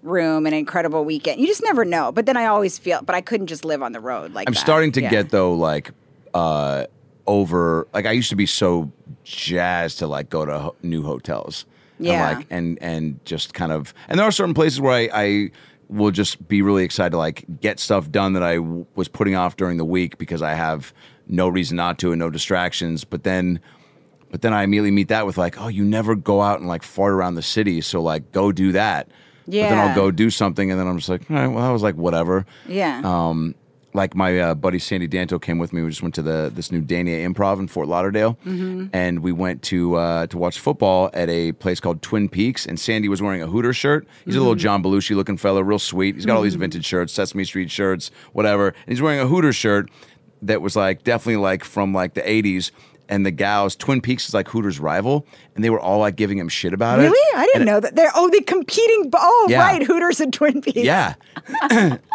room, an incredible weekend. You just never know. But then I always feel, but I couldn't just live on the road like. I'm that. starting to yeah. get though, like uh, over. Like I used to be so jazzed to like go to ho- new hotels. Yeah. And, like, and and just kind of, and there are certain places where I. I will just be really excited to like get stuff done that I w- was putting off during the week because I have no reason not to and no distractions. But then, but then I immediately meet that with like, oh, you never go out and like fart around the city. So like, go do that. Yeah. But then I'll go do something. And then I'm just like, all right, well, I was like, whatever. Yeah. Um, Like my uh, buddy Sandy Danto came with me. We just went to the this new Dania Improv in Fort Lauderdale, mm-hmm. and we went to uh, to watch football at a place called Twin Peaks. And Sandy was wearing a Hooters shirt. He's mm-hmm. a little John Belushi looking fella, real sweet. He's got mm-hmm. all these vintage shirts, Sesame Street shirts, whatever. And he's wearing a Hooters shirt that was like definitely like from like the eighties. And the gals, Twin Peaks is like Hooters' rival, and they were all like giving him shit about it. Really? I didn't and know that. They're oh, they competing. Oh, yeah. Right, Hooters and Twin Peaks. Yeah.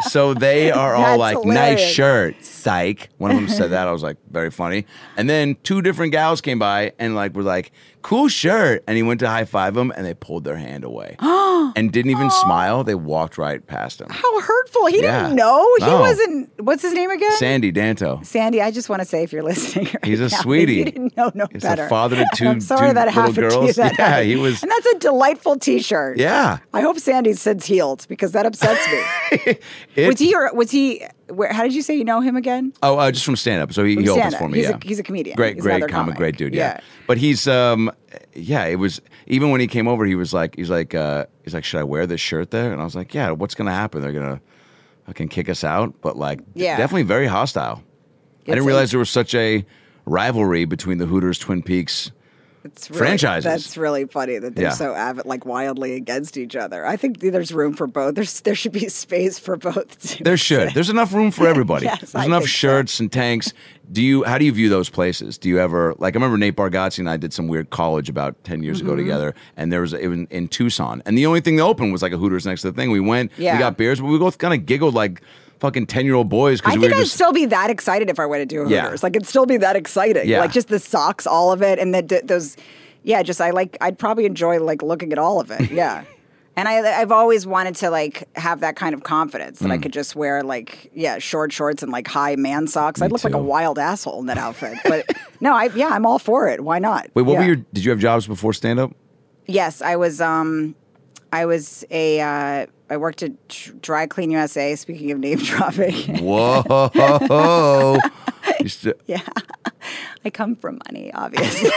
So they are all like, hilarious. Nice shirt, psych. One of them said that. I was like, very funny. And then two different gals came by and like were like, cool shirt. And he went to high five them, and they pulled their hand away and didn't even oh. smile. They walked right past him. How hurtful! He yeah. didn't know. He oh. wasn't. What's his name again? Sandy Danto. Sandy, I just want to say, if you're listening, right he's a now, sweetie. He didn't know no he's better. He's a father to two, I'm sorry two that little girls. To that yeah, happened. He was. And that's a delightful T-shirt. Yeah. I hope Sandy's since healed because that upsets me. it, was he? Or was he? Where, how did you say you know him again? Oh, uh, just from stand-up. So he, he opens for me. He's, yeah. a, he's a comedian. Great, he's great comic, great dude. Yeah. yeah, but he's um, yeah. It was even when he came over, he was like, he's like, uh, he's like, should I wear this shirt there? And I was like, yeah. What's gonna happen? They're gonna fucking kick us out. But like, yeah. definitely very hostile. It's I didn't realize like, there was such a rivalry between the Hooters, Twin Peaks. It's really, franchises. That's really funny that they're yeah. so avid, like wildly against each other. I think there's room for both. There's There should be space for both. There should. Say. There's enough room for everybody. yes, there's I enough shirts so. And tanks. Do you? How do you view those places? Do you ever, like I remember Nate Bargatze and I did some weird college about ten years mm-hmm. ago together, and there was, it was in, in Tucson. And the only thing that opened was like a Hooters next to the thing. We went, yeah. we got beers, but we both kind of giggled like, fucking ten-year-old boys. I think we were I'd just... still be that excited if I went to do Hooters. Yeah. Like, it'd still be that exciting. Yeah. Like, just the socks, all of it, and the, those, yeah, just, I like, I'd probably enjoy, like, looking at all of it, yeah. And I, I've always wanted to, like, have that kind of confidence that mm. I could just wear, like, yeah, short shorts and, like, high man socks. Me I'd look too. like a wild asshole in that outfit. But, no, I yeah, I'm all for it. Why not? Wait, what yeah. were your, did you have jobs before stand-up? Yes, I was, um, I was a, uh, I worked at Dry Clean U S A, speaking of name dropping. Whoa. St- yeah. I come from money, obviously.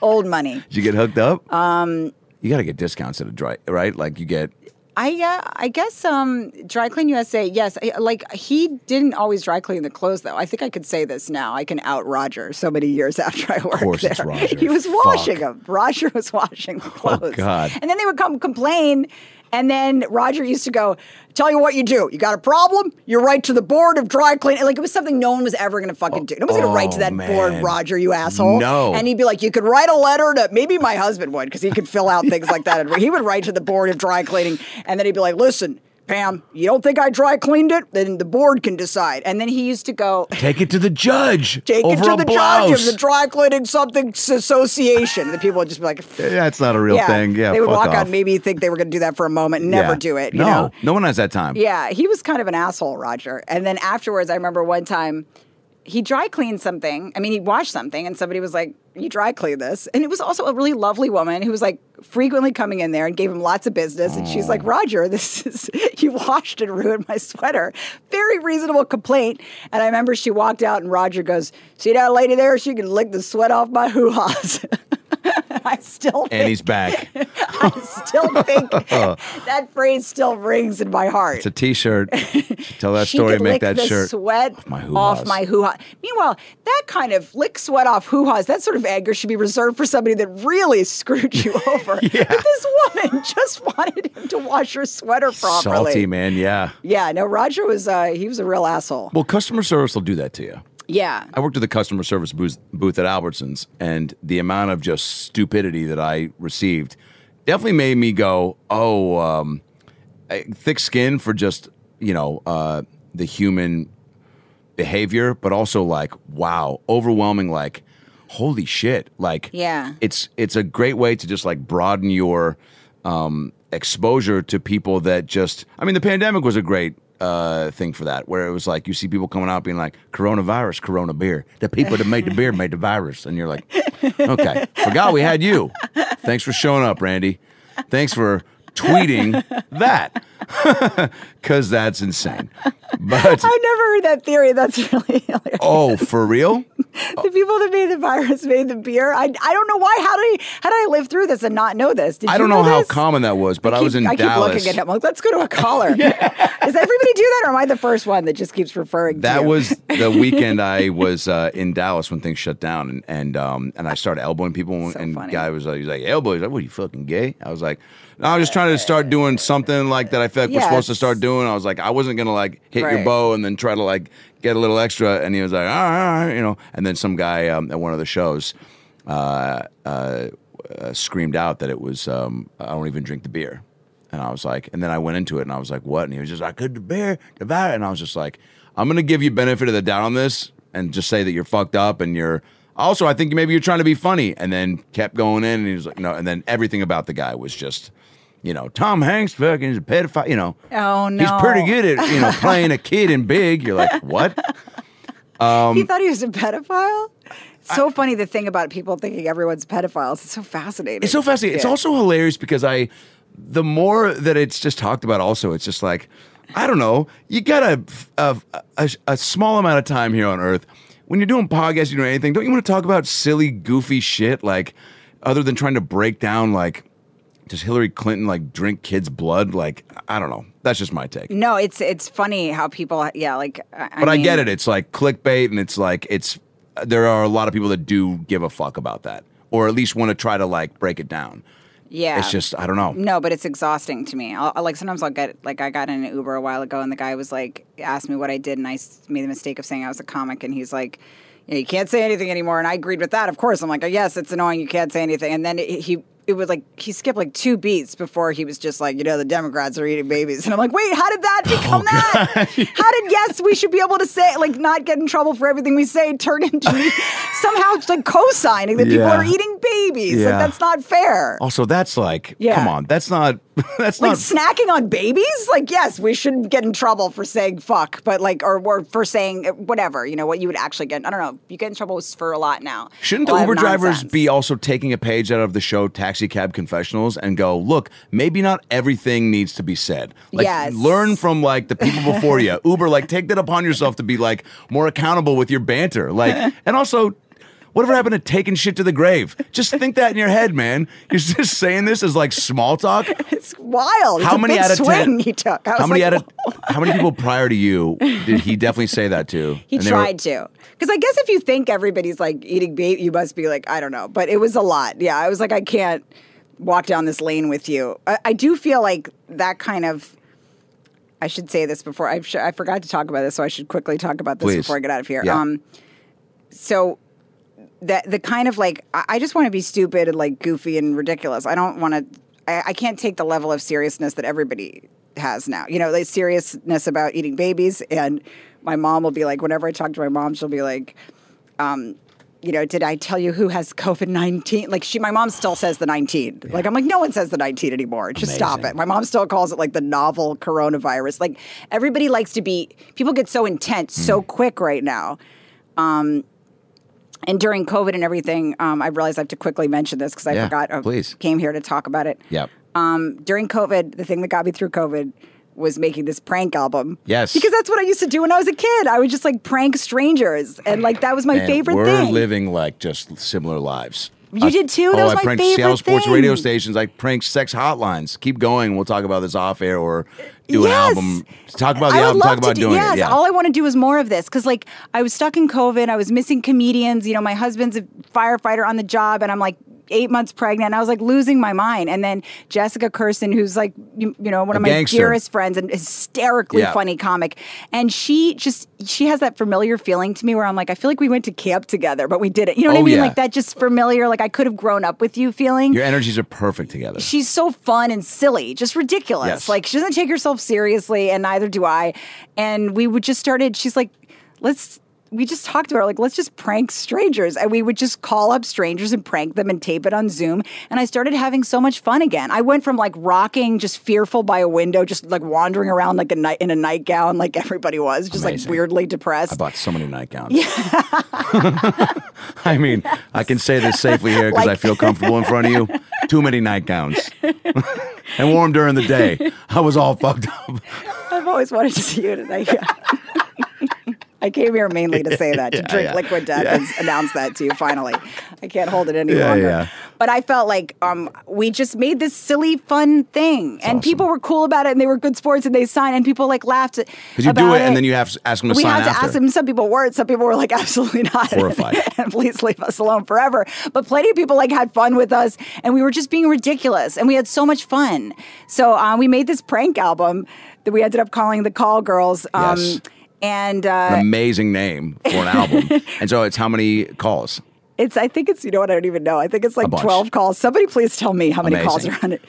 Old money. Did you get hooked up? Um, you got to get discounts at a dry, right? Like you get... I uh, I guess um, Dry Clean U S A, yes. I, like, he didn't always dry clean the clothes, though. I think I could say this now. I can out Roger so many years after I worked there. Of course there. It's Roger. He was washing Fuck. them. Roger was washing the clothes. Oh, God. And then they would come complain, and then Roger used to go, tell you what you do. You got a problem? You write to the board of dry cleaning. Like, it was something no one was ever going to fucking do. No one was oh, going to write to that man. board, Roger, you asshole. No. And he'd be like, you could write a letter to, maybe my husband would, because he could fill out things like that. And he would write to the board of dry cleaning, and then he'd be like, listen, Pam, you don't think I dry cleaned it? Then the board can decide. And then he used to go... Take it to the judge. Take over it to the blouse. judge of the dry cleaning something association. The people would just be like... That's not a real yeah. thing. Yeah, they would fuck walk off. out and maybe think they were going to do that for a moment and never yeah. do it. You no, know? no one has that time. Yeah, he was kind of an asshole, Roger. And then afterwards, I remember one time... He dry cleaned something. I mean, he washed something, and somebody was like, you dry clean this. And it was also a really lovely woman who was like frequently coming in there and gave him lots of business. And she's like, Roger, this is, you washed and ruined my sweater. Very reasonable complaint. And I remember she walked out, and Roger goes, see that lady there? She can lick the sweat off my hoo-haws. I still think, and he's back. I still think that phrase still rings in my heart. It's a T-shirt. Tell that story and make that the shirt. Sweat off my hoo-haws. Off my hoo-haws. Meanwhile, that kind of lick sweat off hoo-haws, that sort of anger should be reserved for somebody that really screwed you over. yeah. But this woman just wanted him to wash her sweater properly. Salty, man. Yeah. Yeah. No, Roger was uh, he was a real asshole. Well, customer service will do that to you. Yeah. I worked at the customer service booth, booth at Albertsons, and the amount of just stupidity that I received definitely made me go, oh, um, thick skin for just, you know, uh, the human behavior, but also like, wow, overwhelming, like, holy shit. Like, yeah. it's it's a great way to just like broaden your um, exposure to people that just, I mean, the pandemic was a great Uh, thing for that, where it was like you see people coming out being like, coronavirus, corona beer. The people that made the beer made the virus. And you're like, okay, forgot we had you. Thanks for showing up, Randy. Thanks for tweeting that. because that's insane. But I've never heard that theory. That's really hilarious. Oh, for real? The people that made the virus made the beer. I, I don't know why. How did I, how did I live through this and not know this? Did I don't you know, know how common that was, but I, keep, I was in I Dallas. I keep looking at him like, let's go to a caller. Yeah. Does everybody do that, or am I the first one that just keeps referring that to That was the weekend I was uh, in Dallas when things shut down, and and, um, and I started elbowing people, so and the guy was like, he was like, elbow? He's like, what, are you fucking gay? I was like, no, I was just trying to start doing something like that I felt like yes. we're supposed to start doing. I was like, I wasn't going to like hit right. your bow and then try to like get a little extra. And he was like, all right, all right, you know. And then some guy um, at one of the shows uh, uh, uh, screamed out that it was, um, I don't even drink the beer. And I was like, and then I went into it and I was like, what? And he was just like, I could the beer, the beer. And I was just like, I'm going to give you benefit of the doubt on this and just say that you're fucked up and you're, also, I think maybe you're trying to be funny. And then kept going in and he was like, no. And then everything about the guy was just, you know, Tom Hanks fucking is a pedophile, you know. Oh, no. He's pretty good at, you know, playing a kid in Big. You're like, what? Um, he thought he was a pedophile? It's so I, funny, the thing about people thinking everyone's pedophiles. It's so fascinating. It's so fascinating. Yeah. It's also hilarious because I, the more that it's just talked about also, it's just like, I don't know, you got a, a, a, a small amount of time here on Earth. When you're doing podcasts, you know, anything, don't you want to talk about silly, goofy shit, like, other than trying to break down, like, does Hillary Clinton, like, drink kids' blood? Like, I don't know. That's just my take. No, it's it's funny how people, yeah, like, I But mean, I get it. It's, like, clickbait, and it's, like, it's, there are a lot of people that do give a fuck about that, or at least want to try to, like, break it down. Yeah. It's just, I don't know. No, but it's exhausting to me. I'll, like, sometimes I'll get, like, I got in an Uber a while ago, and the guy was, like, asked me what I did, and I made the mistake of saying I was a comic, and he's like, yeah, you can't say anything anymore, and I agreed with that, of course. I'm like, oh, yes, it's annoying, you can't say anything, and then it, he... It was like, he skipped like two beats before he was just like, you know, the Democrats are eating babies. And I'm like, wait, how did that become oh, that? How did, yes, we should be able to say, like, not get in trouble for everything we say, turn into somehow like co-signing that yeah. people are eating babies. Yeah. Like, that's not fair. Also, that's like, yeah. come on, that's not, that's like not. Like snacking on babies? Like, yes, we shouldn't get in trouble for saying fuck, but like, or, or for saying whatever, you know, what you would actually get. I don't know. You get in trouble for a lot now. Shouldn't the Uber drivers be also taking a page out of the show tax? Taxi cab confessionals and go, look, maybe not everything needs to be said. Like, yes. learn from like the people before you. Uber, like, take that upon yourself to be like more accountable with your banter. Like, and also, whatever happened to taking shit to the grave? Just think that in your head, man. You're just saying this as like small talk. It's wild. How it's many out of ten? He took. How many like, out of how many people prior to you did he definitely say that to? He and tried they were, to. Because I guess if you think everybody's like eating bait, you must be like, I don't know. But it was a lot. Yeah, I was like, I can't walk down this lane with you. I, I do feel like that kind of, I should say this before, I sh- I forgot to talk about this, so I should quickly talk about this Please. before I get out of here. Yeah. Um, so that the kind of like, I, I just want to be stupid and like goofy and ridiculous. I don't want to, I, I can't take the level of seriousness that everybody has now. You know, the seriousness about eating babies and... My mom will be like, whenever I talk to my mom, she'll be like, um, you know, did I tell you who has COVID nineteen? Like, she, my mom still says the nineteen. Yeah. Like, I'm like, no one says the nineteen anymore. Just Amazing. Stop it. My mom still calls it, like, the novel coronavirus. Like, everybody likes to be, people get so intense mm. so quick right now. Um, and during COVID and everything, um, I realized I have to quickly mention this because I yeah, forgot. I please. came here to talk about it. Yep. Um, during COVID, the thing that got me through COVID was making this prank album. Yes. Because that's what I used to do when I was a kid. I would just like prank strangers. And like that was my Man, favorite we're thing. We're living like just similar lives. You I, did too? That oh, was I my favorite thing. I pranked Seattle sports radio stations. I pranked sex hotlines. Keep going. We'll talk about this off air or do yes. an album. Talk about the I album. Talk about do, doing yes. it. Yes. Yeah. All I want to do is more of this. Because like I was stuck in COVID. I was missing comedians. You know, my husband's a firefighter on the job. And I'm like, eight months pregnant, and I was like losing my mind. And then Jessica Kirsten, who's like, you, you know, one of my dearest friends and hysterically yeah. funny comic. And she just, she has that familiar feeling to me where I'm like, I feel like we went to camp together, but we didn't. You know what oh, I mean? Yeah. Like that just familiar, like I could have grown up with you feeling. Your energies are perfect together. She's so fun and silly, just ridiculous. Yes. Like she doesn't take herself seriously and neither do I. And we would just started, she's like, let's, we just talked about it, like, let's just prank strangers. And we would just call up strangers and prank them and tape it on Zoom. And I started having so much fun again. I went from like rocking, just fearful by a window, just like wandering around like a night in a nightgown, like everybody was, just Amazing. Like weirdly depressed. I bought so many nightgowns. Yeah. I mean, yes. I can say this safely here because like- I feel comfortable in front of you. Too many nightgowns. And wore them during the day. I was all fucked up. I've always wanted to see you in a nightgown. I came here mainly to say that, to yeah, drink yeah. liquid death yeah. and announce that to you, finally. I can't hold it any yeah, longer. Yeah. But I felt like um, we just made this silly, fun thing. That's and awesome. People were cool about it, and they were good sports, and they signed, and people, like, laughed about it. Because you do it, and then you have to ask them to we sign after. We had to ask them. Some people weren't. Some people were like, absolutely not. Horrified. And please leave us alone forever. But plenty of people, like, had fun with us, and we were just being ridiculous, and we had so much fun. So uh, we made this prank album that we ended up calling The Call Girls. Um, yes. And uh, an amazing name for an album. And so it's how many calls? It's I think it's, you know what, I don't even know. I think it's like twelve calls. Somebody please tell me how many amazing. Calls are on it.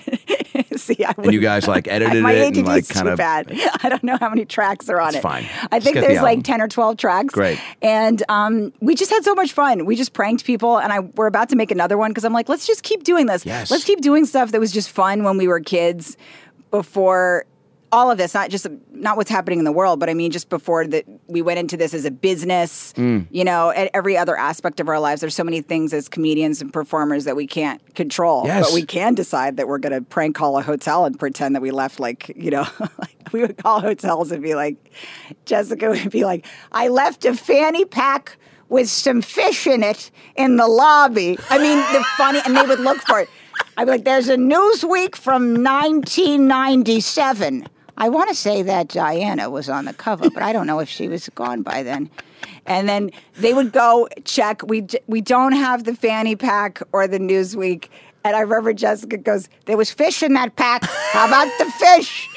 See, I And you guys like edited my it and like kind too of. Bad. I don't know how many tracks are on it's it. It's fine. I think there's the like ten or twelve tracks. Great. And um, we just had so much fun. We just pranked people and I we're about to make another one because I'm like, let's just keep doing this. Yes. Let's keep doing stuff that was just fun when we were kids before. All of this, not just not what's happening in the world, but I mean, just before that, we went into this as a business, mm. you know, at every other aspect of our lives. There's so many things as comedians and performers that we can't control, yes. but we can decide that we're going to prank call a hotel and pretend that we left, like, you know, like we would call hotels and be like, Jessica would be like, I left a fanny pack with some fish in it in the lobby. I mean, the funny, and they would look for it. I'd be like, there's a Newsweek from nineteen ninety-seven. I want to say that Diana was on the cover, but I don't know if she was gone by then. And then they would go check. We we don't have the fanny pack or the Newsweek. And I remember Jessica goes, there was fish in that pack. How about the fish?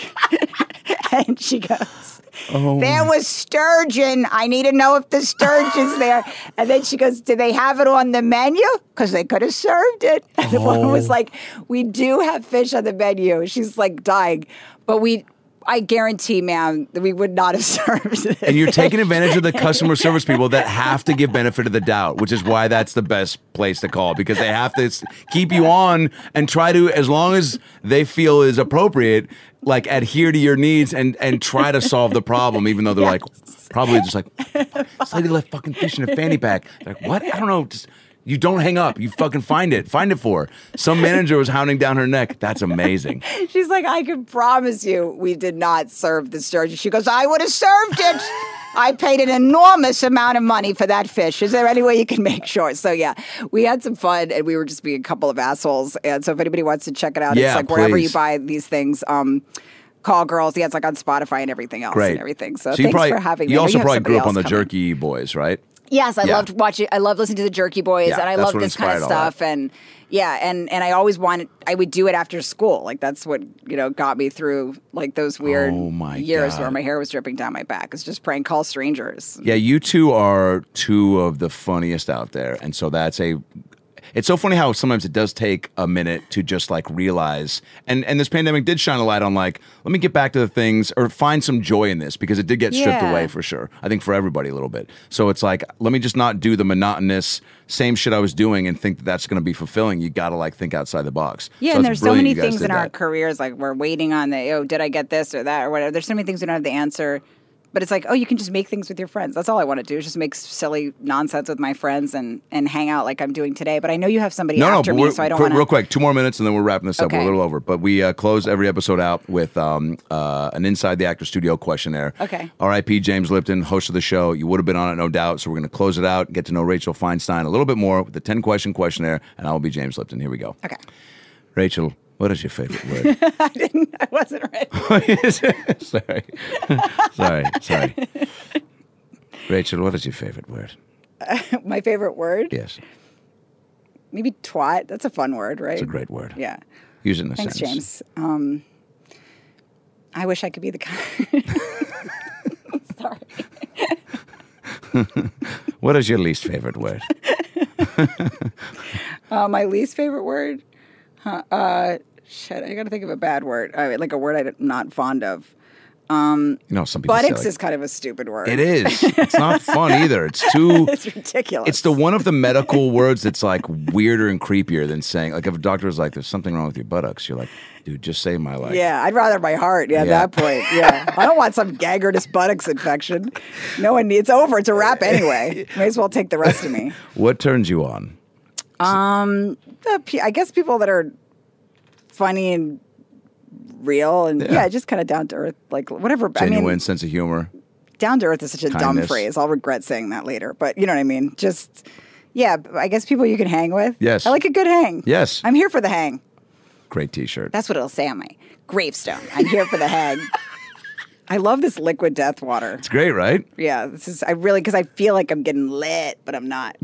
And she goes, oh. There was sturgeon. I need to know if the sturgeon's there. And then she goes, do they have it on the menu? Because they could have served it. And the oh. woman was like, we do have fish on the menu. She's like dying. But we... I guarantee, ma'am, that we would not have served it. And you're taking advantage of the customer service people that have to give benefit of the doubt, which is why that's the best place to call, because they have to keep you on and try to, as long as they feel is appropriate, like adhere to your needs and, and try to solve the problem, even though they're yes. like, probably just like, this lady left fucking fish in a fanny pack. They're like, what? I don't know. Just... You don't hang up. You fucking find it. Find it for her. Some manager was hounding down her neck. That's amazing. She's like, I can promise you we did not serve the sturgeon. She goes, I would have served it. I paid an enormous amount of money for that fish. Is there any way you can make sure? So, yeah, we had some fun, and we were just being a couple of assholes. And so if anybody wants to check it out, yeah, it's like please. Wherever you buy these things, um, Call Girls. Yeah, it's like on Spotify and everything else Great. And everything. So, so thanks probably, for having me. You also you probably grew up on the coming. Jerky Boys, right? Yes, I yeah. loved watching, I loved listening to the Jerky Boys, yeah, and I loved this kind of stuff, and yeah, and, and I always wanted, I would do it after school, like that's what, you know, got me through like those weird oh my years God. Where my hair was dripping down my back, it's just prank call strangers. Yeah, you two are two of the funniest out there, and so that's a, it's so funny how sometimes it does take a minute to just like realize, and, and this pandemic did shine a light on like, let me get back to the things or find some joy in this because it did get stripped yeah. away for sure. I think for everybody a little bit. So it's like, let me just not do the monotonous same shit I was doing and think that that's going to be fulfilling. You got to like think outside the box. Yeah, so and there's so many things in that. Our careers, like we're waiting on the, oh, did I get this or that or whatever. There's so many things we don't have the answer. But it's like, oh, you can just make things with your friends. That's all I want to do is just make silly nonsense with my friends and, and hang out like I'm doing today. But I know you have somebody no, after no, me, so I don't want to... Real quick, two more minutes and then we're wrapping this up. Okay. We're a little over. But we uh, close every episode out with um, uh, an Inside the Actor Studio questionnaire. Okay. R I P James Lipton, host of the show. You would have been on it, no doubt. So we're going to close it out, get to know Rachel Feinstein a little bit more with the ten-question questionnaire, and I'll be James Lipton. Here we go. Okay. Rachel... What is your favorite word? I didn't. I wasn't ready. sorry, sorry, sorry. Rachel, what is your favorite word? Uh, my favorite word? Yes. Maybe twat. That's a fun word, right? It's a great word. Yeah. Use it in a Thanks, sentence. James. Um, I wish I could be the kind. sorry. What is your least favorite word? uh, my least favorite word. Uh, shit, I gotta think of a bad word. I mean, like a word I'm not fond of. Um, you know, something buttocks is kind of a stupid word. It is. It's not fun either. It's too... It's ridiculous. It's the one of the medical words that's like weirder and creepier than saying... Like if a doctor's like, there's something wrong with your buttocks, you're like, dude, just save my life. Yeah, I'd rather my heart yeah, yeah. at that point. Yeah. I don't want some gangrenous buttocks infection. No one needs... It's over. It's a wrap anyway. May as well take the rest of me. What turns you on? Um, I guess people that are funny and... real and yeah. yeah, just kind of down to earth, like whatever. Genuine I mean, sense of humor. Down to earth is such a Kindness. dumb phrase. I'll regret saying that later, but you know what I mean. Just yeah, I guess people you can hang with. Yes, I like a good hang. Yes, I'm here for the hang. Great T-shirt. That's what it'll say on my gravestone. I'm here for the hang. I love this liquid death water. It's great, right? Yeah, this is. I really because I feel like I'm getting lit, but I'm not.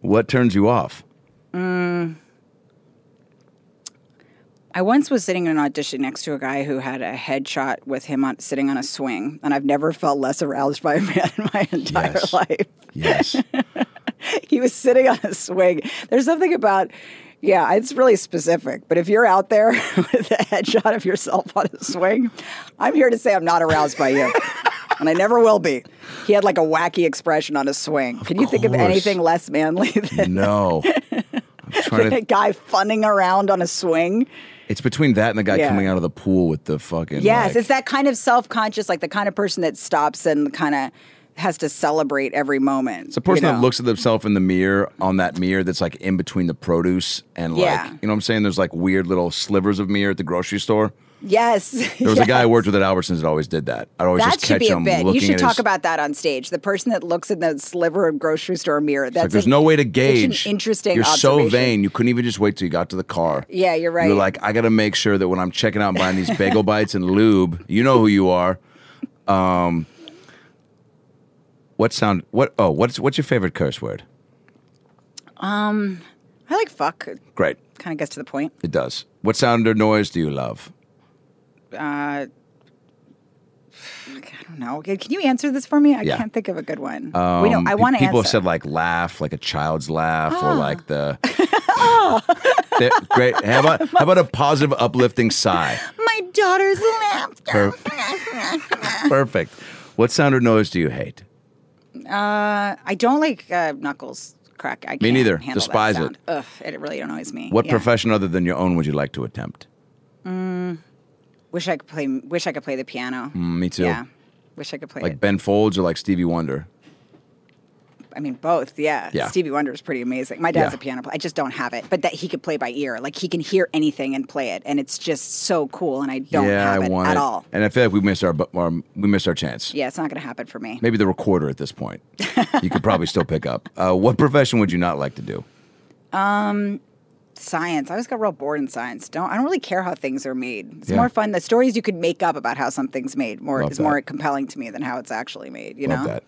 What turns you off? Mm. I once was sitting in an audition next to a guy who had a headshot with him on, sitting on a swing, and I've never felt less aroused by a man in my entire yes. life. Yes. He was sitting on a swing. There's something about, yeah, it's really specific, but if you're out there with a headshot of yourself on a swing, I'm here to say I'm not aroused by you. And I never will be. He had like a wacky expression on a swing. Of Can you course. think of anything less manly than, no. I'm trying than to... a guy funning around on a swing? It's between that and the guy yeah. coming out of the pool with the fucking... Yes, like, it's that kind of self-conscious, like the kind of person that stops and kind of has to celebrate every moment. It's a person you know? that looks at themselves in the mirror, on that mirror that's like in between the produce and yeah. like... You know what I'm saying? There's like weird little slivers of mirror at the grocery store. Yes. There was yes. a guy I worked with at Albertsons that always did that. I'd always that just catch him looking at his... You should talk his... about that on stage. The person that looks at the sliver of grocery store mirror. That's like, there's a, no way to gauge. Such an interesting You're so vain. You couldn't even just wait till you got to the car. Yeah, you're right. You're like, I got to make sure that when I'm checking out and buying these bagel bites and lube, you know who you are. Um, what sound... What? Oh, what's what's your favorite curse word? Um, I like fuck. Great. Kind of gets to the point. It does. What sound or noise do you love? Uh, I don't know. Can you answer this for me? I yeah. can't think of a good one. Um, we know. I want to answer. People have said like laugh, like a child's laugh, oh. or like the oh. great. How about how about a positive, uplifting sigh? My daughter's laughter. Perfect. Perfect. What sound or noise do you hate? Uh, I don't like uh, knuckles crack. I can't me neither. Despise it. Ugh, it really annoys me. What yeah. profession other than your own would you like to attempt? Mm. Wish I could play. Wish I could play the piano. Mm, me too. Yeah, wish I could play like it. Ben Folds or like Stevie Wonder. I mean, both. Yeah, yeah. Stevie Wonder is pretty amazing. My dad's yeah. a piano player. I just don't have it, but that he could play by ear. Like he can hear anything and play it, and it's just so cool. And I don't yeah, have I it want at it. all. And I feel like we missed our, our we missed our chance. Yeah, it's not going to happen for me. Maybe the recorder at this point. You could probably still pick up. Uh, what profession would you not like to do? Um. Science. I always got real bored in science. Don't I don't really care how things are made. It's yeah. more fun. The stories you could make up about how something's made more Love is that. more compelling to me than how it's actually made. You Love know. That.